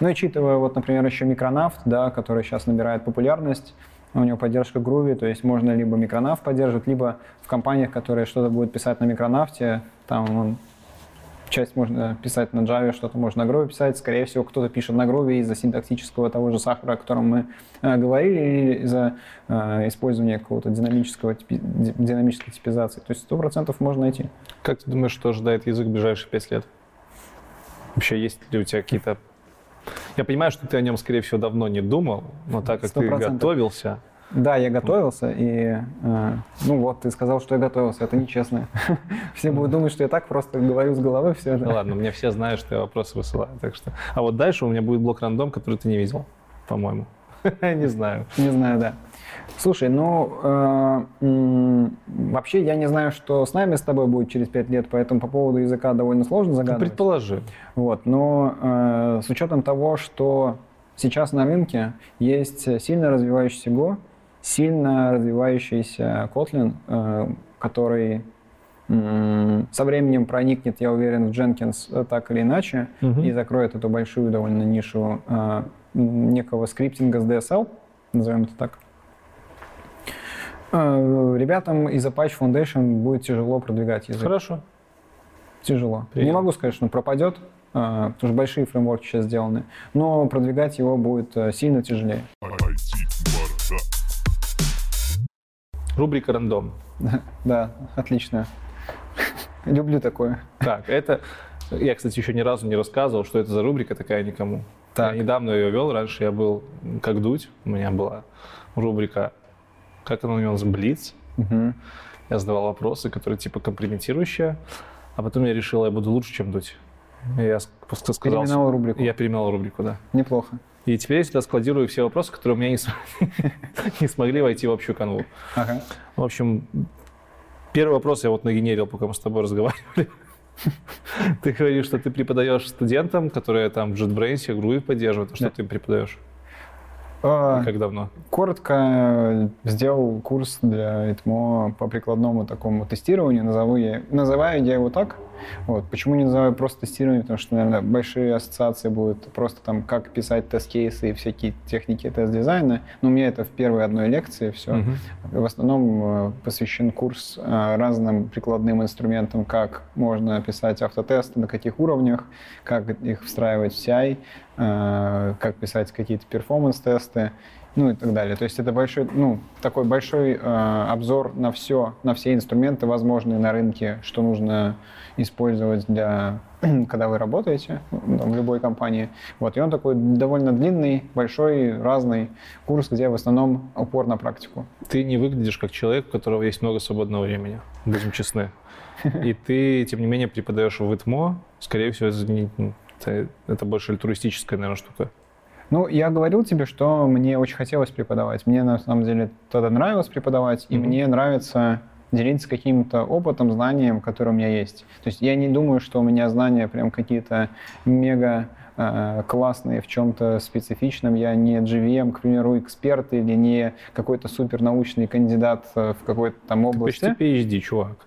Ну и учитывая, вот, например, еще Micronaut, да, который сейчас набирает популярность, у него поддержка Groovy, то есть можно либо Micronaut поддерживать, либо в компаниях, которые что-то будут писать на Micronaut, там он, часть можно писать на Java, что-то можно на Groovy писать, скорее всего, кто-то пишет на Groovy из-за синтаксического того же сахара, о котором мы э, говорили, или из-за э, использования какого-то динамического, типи, динамической типизации, то есть сто процентов можно найти. Как ты думаешь, что ожидает язык в ближайшие пять лет? Вообще есть ли у тебя какие-то... Я понимаю, что ты о нем, скорее всего, давно не думал, но так как сто процентов ты готовился... Да, я готовился, и... Э, ну вот, ты сказал, что я готовился, это нечестно. Все будут думать, что я так просто говорю с головы все это. Ну ладно, мне все знают, что я вопросы высылаю, так что... А вот дальше у меня будет блок рандом, который ты не видел, по-моему. Не знаю. Не знаю, да. Слушай, ну, э, э, вообще я не знаю, что с нами с тобой будет через пять лет, поэтому по поводу языка довольно сложно загадывать. Ну, предположи. Вот, но э, с учетом того, что сейчас на рынке есть сильно развивающийся Go, сильно развивающийся Kotlin, э, который э, со временем проникнет, я уверен, в Jenkins так или иначе, угу. и закроет эту большую довольно нишу э, некого скриптинга с ди эс эл, назовем это так. Ребятам из Apache Foundation будет тяжело продвигать язык. Хорошо. Тяжело. Приятно. Не могу сказать, что он пропадет, потому что большие фреймворки сейчас сделаны, но продвигать его будет сильно тяжелее. Рубрика «Рандом». Да, отлично. Люблю такое. Так, это... Я, кстати, еще ни разу не рассказывал, что это за рубрика такая никому. Так. Я недавно ее вел, раньше я был как дуть, у меня была рубрика... Как она называлась? Блиц. Uh-huh. Я задавал вопросы, которые типа компрометирующие. А потом я решил, я буду лучше, чем дуть. Я просто сказал... Переименовал рубрику. Я переименовал рубрику, да. Неплохо. И теперь я сюда складирую все вопросы, которые у меня не, с... не смогли войти в общую канву. Ага. В общем, первый вопрос я вот нагенерил, пока мы с тобой разговаривали. Ты говоришь, что ты преподаешь студентам, которые там в JetBrains, Groovy поддерживают. Что ты им преподаешь? А, как давно? Коротко сделал курс для ИТМО по прикладному такому тестированию, назову я, называю я его так. Вот. Почему не называю просто тестирование? Потому что, наверное, большие ассоциации будут просто там, как писать тест-кейсы и всякие техники тест-дизайна. Но у меня это в первой одной лекции все. Uh-huh. В основном посвящен курс разным прикладным инструментам, как можно писать автотесты, на каких уровнях, как их встраивать в си ай, как писать какие-то перформанс-тесты, ну и так далее. То есть это большой, ну, такой большой э, обзор на все, на все инструменты, возможные на рынке, что нужно использовать для, когда вы работаете там, в любой компании. Вот. И он такой довольно длинный, большой, разный курс, где в основном упор на практику. Ты не выглядишь как человек, у которого есть много свободного времени, будем честны. И ты, тем не менее, преподаешь в ИТМО, скорее всего, это, это больше туристическая, наверное, штука. Ну, я говорил тебе, что мне очень хотелось преподавать. Мне, на самом деле, тогда нравилось преподавать, и mm-hmm. мне нравится делиться каким-то опытом, знанием, которое у меня есть. То есть я не думаю, что у меня знания прям какие-то мега э, классные в чем-то специфичном. Я не джей ви эм, к примеру, эксперт или не какой-то супернаучный кандидат в какой-то там области. Ты почти пи эйч ди, чувак.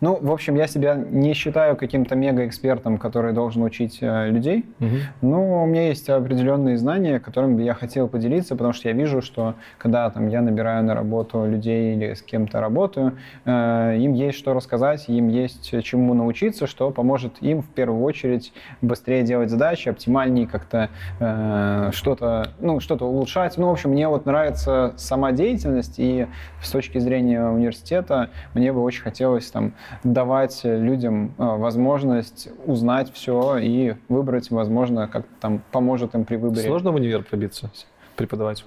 Ну, в общем, я себя не считаю каким-то мегаэкспертом, который должен учить э, людей, uh-huh. но у меня есть определенные знания, которыми я хотел поделиться, потому что я вижу, что когда там, я набираю на работу людей или с кем-то работаю, э, им есть что рассказать, им есть чему научиться, что поможет им в первую очередь быстрее делать задачи, оптимальнее как-то э, что-то, ну, что-то улучшать. Ну, в общем, мне вот нравится сама деятельность, и с точки зрения университета мне бы очень хотелось там давать людям возможность узнать все и выбрать, возможно, как там поможет им при выборе. Сложно в универ пробиться, преподавать?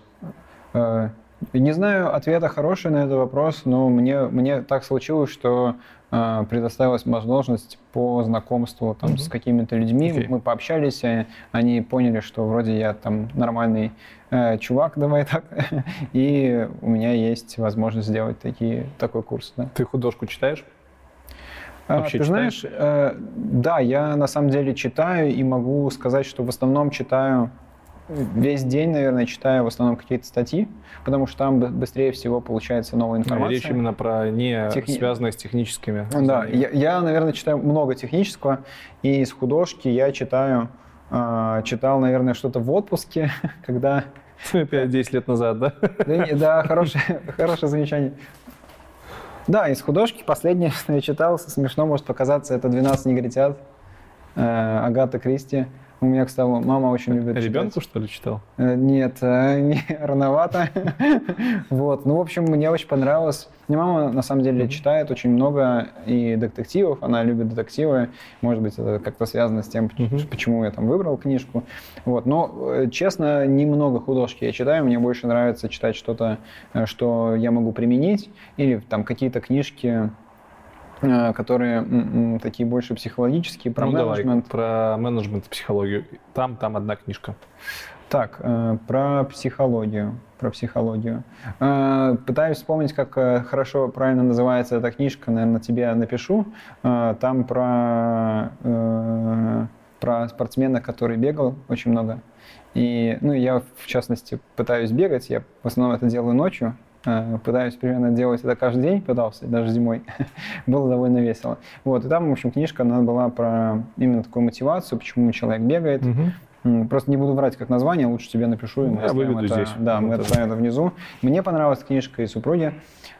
Не знаю ответа хорошего на этот вопрос, но мне, мне так случилось, что предоставилась возможность по знакомству там, mm-hmm. с какими-то людьми. Okay. Мы пообщались, они поняли, что вроде я там нормальный э, чувак, давай так, и у меня есть возможность сделать такие, такой курс. Да. Ты художку читаешь? Вообще, ты читаешь? Знаешь, э, да, я на самом деле читаю и могу сказать, что в основном читаю весь день, наверное, читаю в основном какие-то статьи, потому что там быстрее всего получается новая информация. Речь именно про не Техни... связанные с техническими. Да, я, я, наверное, читаю много технического, и из художки я читаю, э, читал, наверное, что-то в отпуске, когда... пять-десять лет назад, да? Да, хорошее замечание. Да, из художки последнее, что я читал, смешно может показаться, это «двенадцать негритят» Агаты Кристи. У меня, кстати, мама очень любит читать. Ребенку, что ли, читал? Нет, не, рановато. Вот. Ну, в общем, мне очень понравилось. Мне мама, на самом деле, читает очень много и детективов. Она любит детективы. Может быть, это как-то связано с тем, почему я там выбрал книжку. Вот. Но, честно, немного художки я читаю. Мне больше нравится читать что-то, что я могу применить. Или там какие-то книжки, которые м-м, такие больше психологические, про ну, менеджмент. Давай, про менеджмент и психологию. Там, там одна книжка. Так, э, про психологию. Про психологию. Э, пытаюсь вспомнить, как хорошо, правильно называется эта книжка. Наверное, тебе напишу. Э, там про, э, про спортсмена, который бегал очень много. И, ну, я, в частности, пытаюсь бегать. Я в основном это делаю ночью. Пытаюсь примерно делать это каждый день, пытался, даже зимой. Было довольно весело. Вот. И там, в общем, книжка, она была про именно такую мотивацию, почему человек бегает. Угу. Просто не буду врать как название, лучше тебе напишу. И мы Я выведу это, здесь. Да, мы это ставим внизу. Мне понравилась книжка и супруге.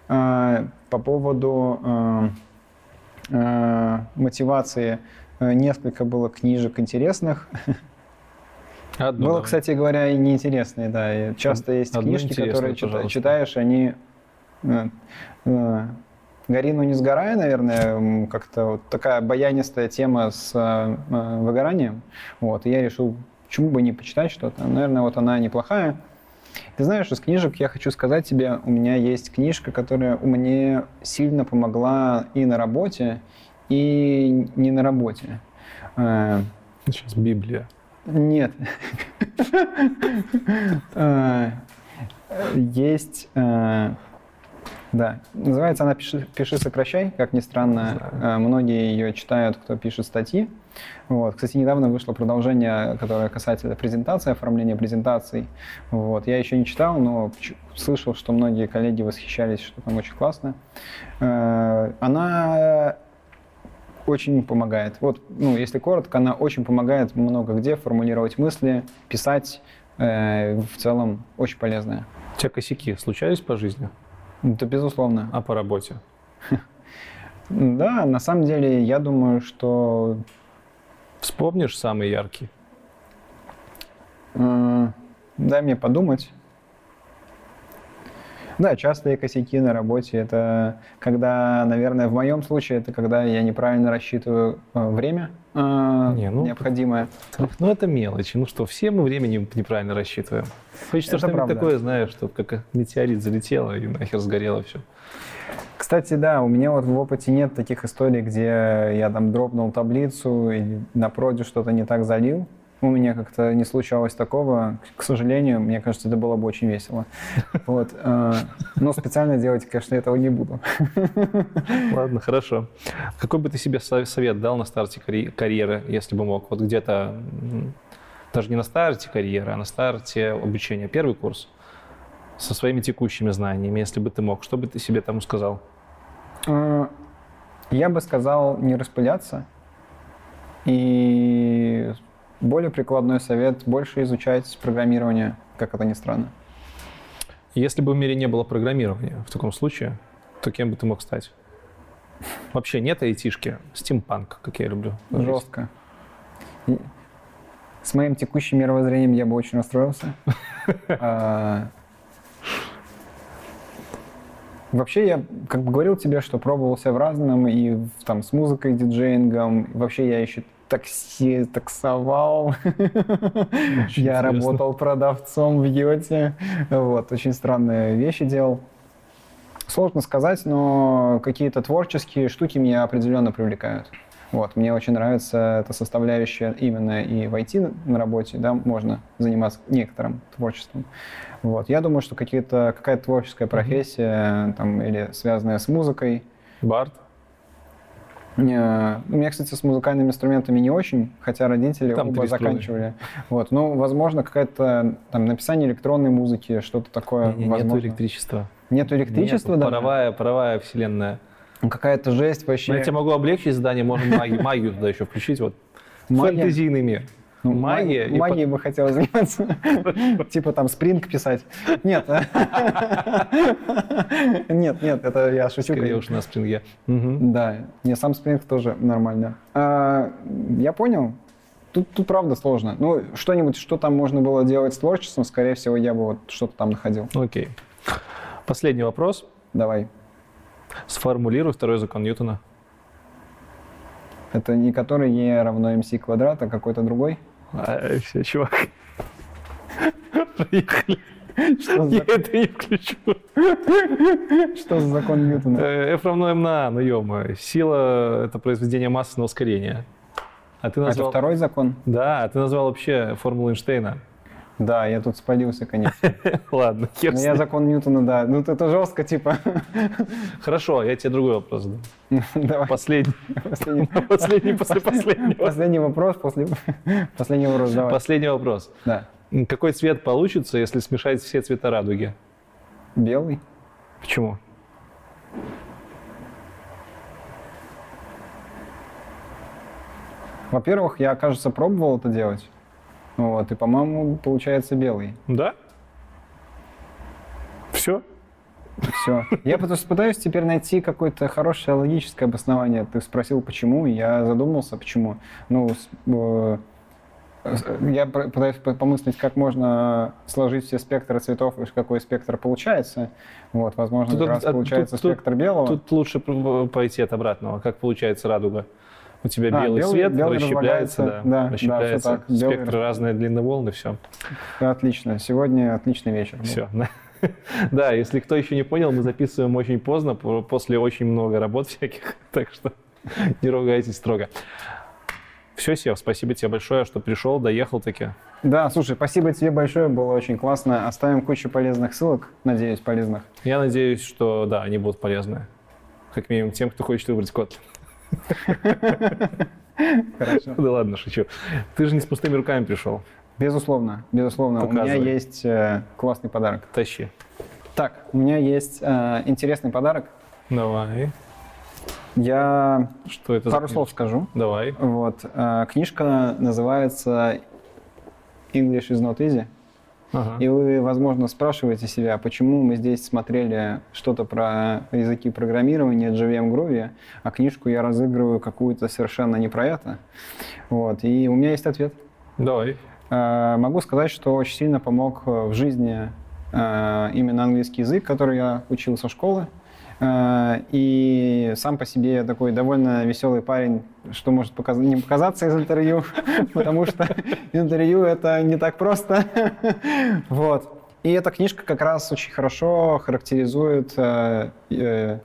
По поводу мотивации несколько было книжек интересных. Одну, Было, да. кстати говоря, и неинтересные, да. И часто есть Одну книжки, которые читаешь, читаешь, они э, э, «Гори, но не сгорай», наверное, как-то вот такая баянистая тема с э, выгоранием. Вот. И я решил, почему бы не почитать что-то. Наверное, вот она неплохая. Ты знаешь, из книжек я хочу сказать тебе, у меня есть книжка, которая мне сильно помогла и на работе, и не на работе. Э, Сейчас Библия. Нет. Есть Да. Называется она «Пиши, пиши сокращай». Как ни странно, многие ее читают, кто пишет статьи. Вот. Кстати, недавно вышло продолжение, которое касательно презентации, оформления презентаций. Вот. Я еще не читал, но слышал, что многие коллеги восхищались, что там очень классно. Она очень помогает. Вот, ну, если коротко, она очень помогает много где формулировать мысли, писать. В целом очень полезная. У тебя косяки случались по жизни? Да, безусловно. А по работе? Да, на самом деле, я думаю, что... Вспомнишь самый яркий? Дай мне подумать. Да, частые косяки на работе — это когда, наверное, в моем случае, это когда я неправильно рассчитываю время Не, ну, необходимое. Ну, это мелочи. Ну что, все мы время неправильно рассчитываем. Хочется что-нибудь такое, знаешь, что как метеорит залетело и нахер сгорело все. Кстати, да, у меня вот в опыте нет таких историй, где я там дропнул таблицу и на проде что-то не так залил. У меня как-то не случалось такого. К сожалению, мне кажется, это было бы очень весело. Вот. Но специально делать, конечно, этого не буду. Ладно, хорошо. Какой бы ты себе совет дал на старте карьеры, если бы мог? Вот где-то, даже не на старте карьеры, а на старте обучения, первый курс, со своими текущими знаниями, если бы ты мог, что бы ты себе тому сказал? Я бы сказал не распыляться и... Более прикладной совет — больше изучать программирование, как это ни странно. Если бы в мире не было программирования в таком случае, то кем бы ты мог стать? Вообще нет айтишки, стимпанк, как я люблю. Жестко. С моим текущим мировоззрением я бы очень расстроился. Вообще, я как бы говорил тебе, что пробовался в разном, и там с музыкой, диджеингом. Вообще я еще такси таксовал, я работал продавцом в Йоте. Вот, очень странные вещи делал. Сложно сказать, но какие-то творческие штуки меня определенно привлекают. Вот, мне очень нравится эта составляющая именно и в ай ти на работе, да, можно заниматься некоторым творчеством. Вот, я думаю, что какие-то, какая-то творческая профессия, там, или связанная с музыкой. Бард? У меня, кстати, с музыкальными инструментами не очень, хотя родители там оба заканчивали. Вот, ну, возможно, какое-то там написание электронной музыки, что-то такое. Не, нету электричества. Нету электричества, нету, да? Паровая, паровая вселенная. Какая-то жесть вообще. Но я тебе могу облегчить задание, можно магию, магию туда еще включить. Вот. Фэнтезийный мир. Ну, магия. Магией, магией по... бы хотел заниматься. Типа там спринг писать. Нет. Нет, нет, это я шучу. Скорее уж на спринге. Да, не, сам спринг тоже нормально. Я понял. Тут, тут правда сложно. Ну, что-нибудь, что там можно было делать с творчеством, скорее всего, я бы вот что-то там находил. Окей. Последний вопрос. Давай. Сформулируй второй закон Ньютона. Это не который Е равно МС квадрат, а какой-то другой? А, все, чувак. Проехали. Я это не включу. Что за закон Ньютона? F равно m на a, ну ё-моё. Сила — это произведение массы на ускорение. А ты назвал... Это второй закон? Да, а ты назвал вообще формулу Эйнштейна. Да, я тут спалился, конечно. Ладно, хер с ним. Я закон Ньютона, да. Ну, это жестко, типа. Хорошо, я тебе другой вопрос задам. Давай. Последний. Последний после последнего. Последний вопрос после последнего вопроса. Последний вопрос. Да. Какой цвет получится, если смешать все цвета радуги? Белый. Почему? Во-первых, я, кажется, пробовал это делать. Вот, и, по-моему, получается белый. Да? Все? Все. Я пытаюсь теперь найти какое-то хорошее логическое обоснование. Ты спросил, почему, я задумался, почему. Ну, я пытаюсь помыслить, как можно сложить все спектры цветов и какой спектр получается. Вот, возможно, тут, как раз получается тут, спектр тут, белого. Тут лучше пойти от обратного. Как получается радуга? У тебя а, белый, белый свет, белый расщепляется, да, да, расщепляется, да, спектр белый... разные длины волны, все. Отлично, сегодня отличный вечер. Все. Да, если кто еще не понял, мы записываем очень поздно, после очень много работ всяких, так что не ругайтесь строго. Все, Сев, спасибо тебе большое, что пришел, доехал таки. Да, слушай, спасибо тебе большое, было очень классно. Оставим кучу полезных ссылок, надеюсь, полезных. Я надеюсь, что да, они будут полезны. Как минимум тем, кто хочет выбрать Kotlin. Хорошо. Да ладно, шучу. Ты же не с пустыми руками пришел. Безусловно, безусловно. Показывай. У меня есть э, классный подарок. Тащи. Так, у меня есть э, интересный подарок. Давай. Я что это пару за слов скажу. Давай. Вот. Э, книжка называется English is not easy. Ага. И вы, возможно, спрашиваете себя, почему мы здесь смотрели что-то про языки программирования, джей ви эм, Groovy, а книжку я разыгрываю какую-то совершенно не про это. Вот. И у меня есть ответ. Давай. Э, могу сказать, что очень сильно помог в жизни э, именно английский язык, который я учил со школы. И сам по себе я такой довольно веселый парень, что может показ... не показаться из интервью, потому что интервью это не так просто. Вот. И эта книжка как раз очень хорошо характеризует, что я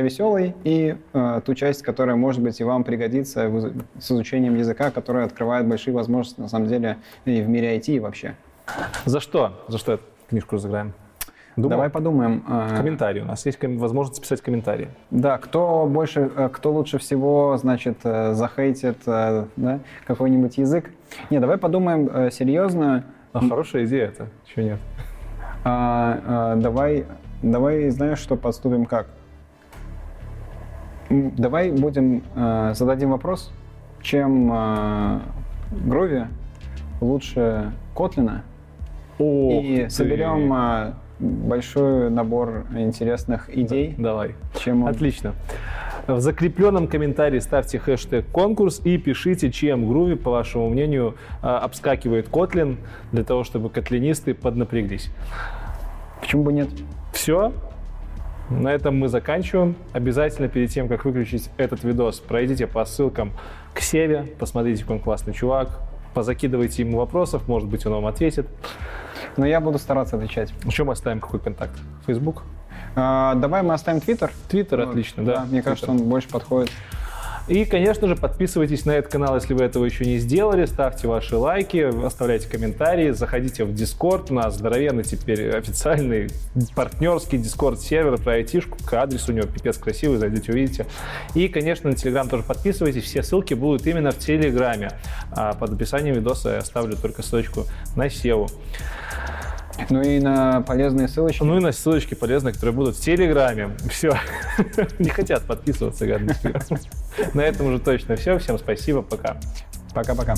веселый, и ту часть, которая, может быть, и вам пригодится с изучением языка, которая открывает большие возможности, на самом деле, и в мире ай ти, и вообще. За что? За что эту книжку разыграем? Думал? Давай подумаем. Комментарий у нас. Есть возможность писать комментарии. Да, кто больше, кто лучше всего, значит, захейтит, да, какой-нибудь язык. Не, давай подумаем серьезно. А хорошая идея это. Чего нет? А, а, давай, давай, знаешь, что подступим как? Давай будем, зададим вопрос, чем Groovy лучше Kotlin. О, и ты. соберем... большой набор интересных идей. Давай. Чем он... Отлично. В закрепленном комментарии ставьте хэштег конкурс и пишите, чем Groovy, по вашему мнению, обскакивает Kotlin, для того, чтобы котлинисты поднапряглись. Почему бы нет? Все. На этом мы заканчиваем. Обязательно перед тем, как выключить этот видос, пройдите по ссылкам к Севе, посмотрите, какой он классный чувак. Позакидывайте ему вопросов, может быть, он вам ответит. Но я буду стараться отвечать. Еще мы оставим какой контакт? Facebook? А, давай мы оставим Twitter. Twitter, ну, отлично, да. да мне Twitter. Кажется, он больше подходит. И, конечно же, подписывайтесь на этот канал, если вы этого еще не сделали. Ставьте ваши лайки, оставляйте комментарии, заходите в Discord. У нас здоровенный теперь официальный партнерский Discord-сервер про айтишку. К адресу у него пипец красивый, зайдите, увидите. И, конечно, на Telegram тоже подписывайтесь. Все ссылки будут именно в Телеграме. Под описанием видоса я оставлю только ссылочку на Севу. Ну и на полезные ссылочки. Ну и на ссылочки полезные, которые будут в Телеграме. Все. Не хотят подписываться, гадости. На этом уже точно все. Всем спасибо. Пока. Пока-пока.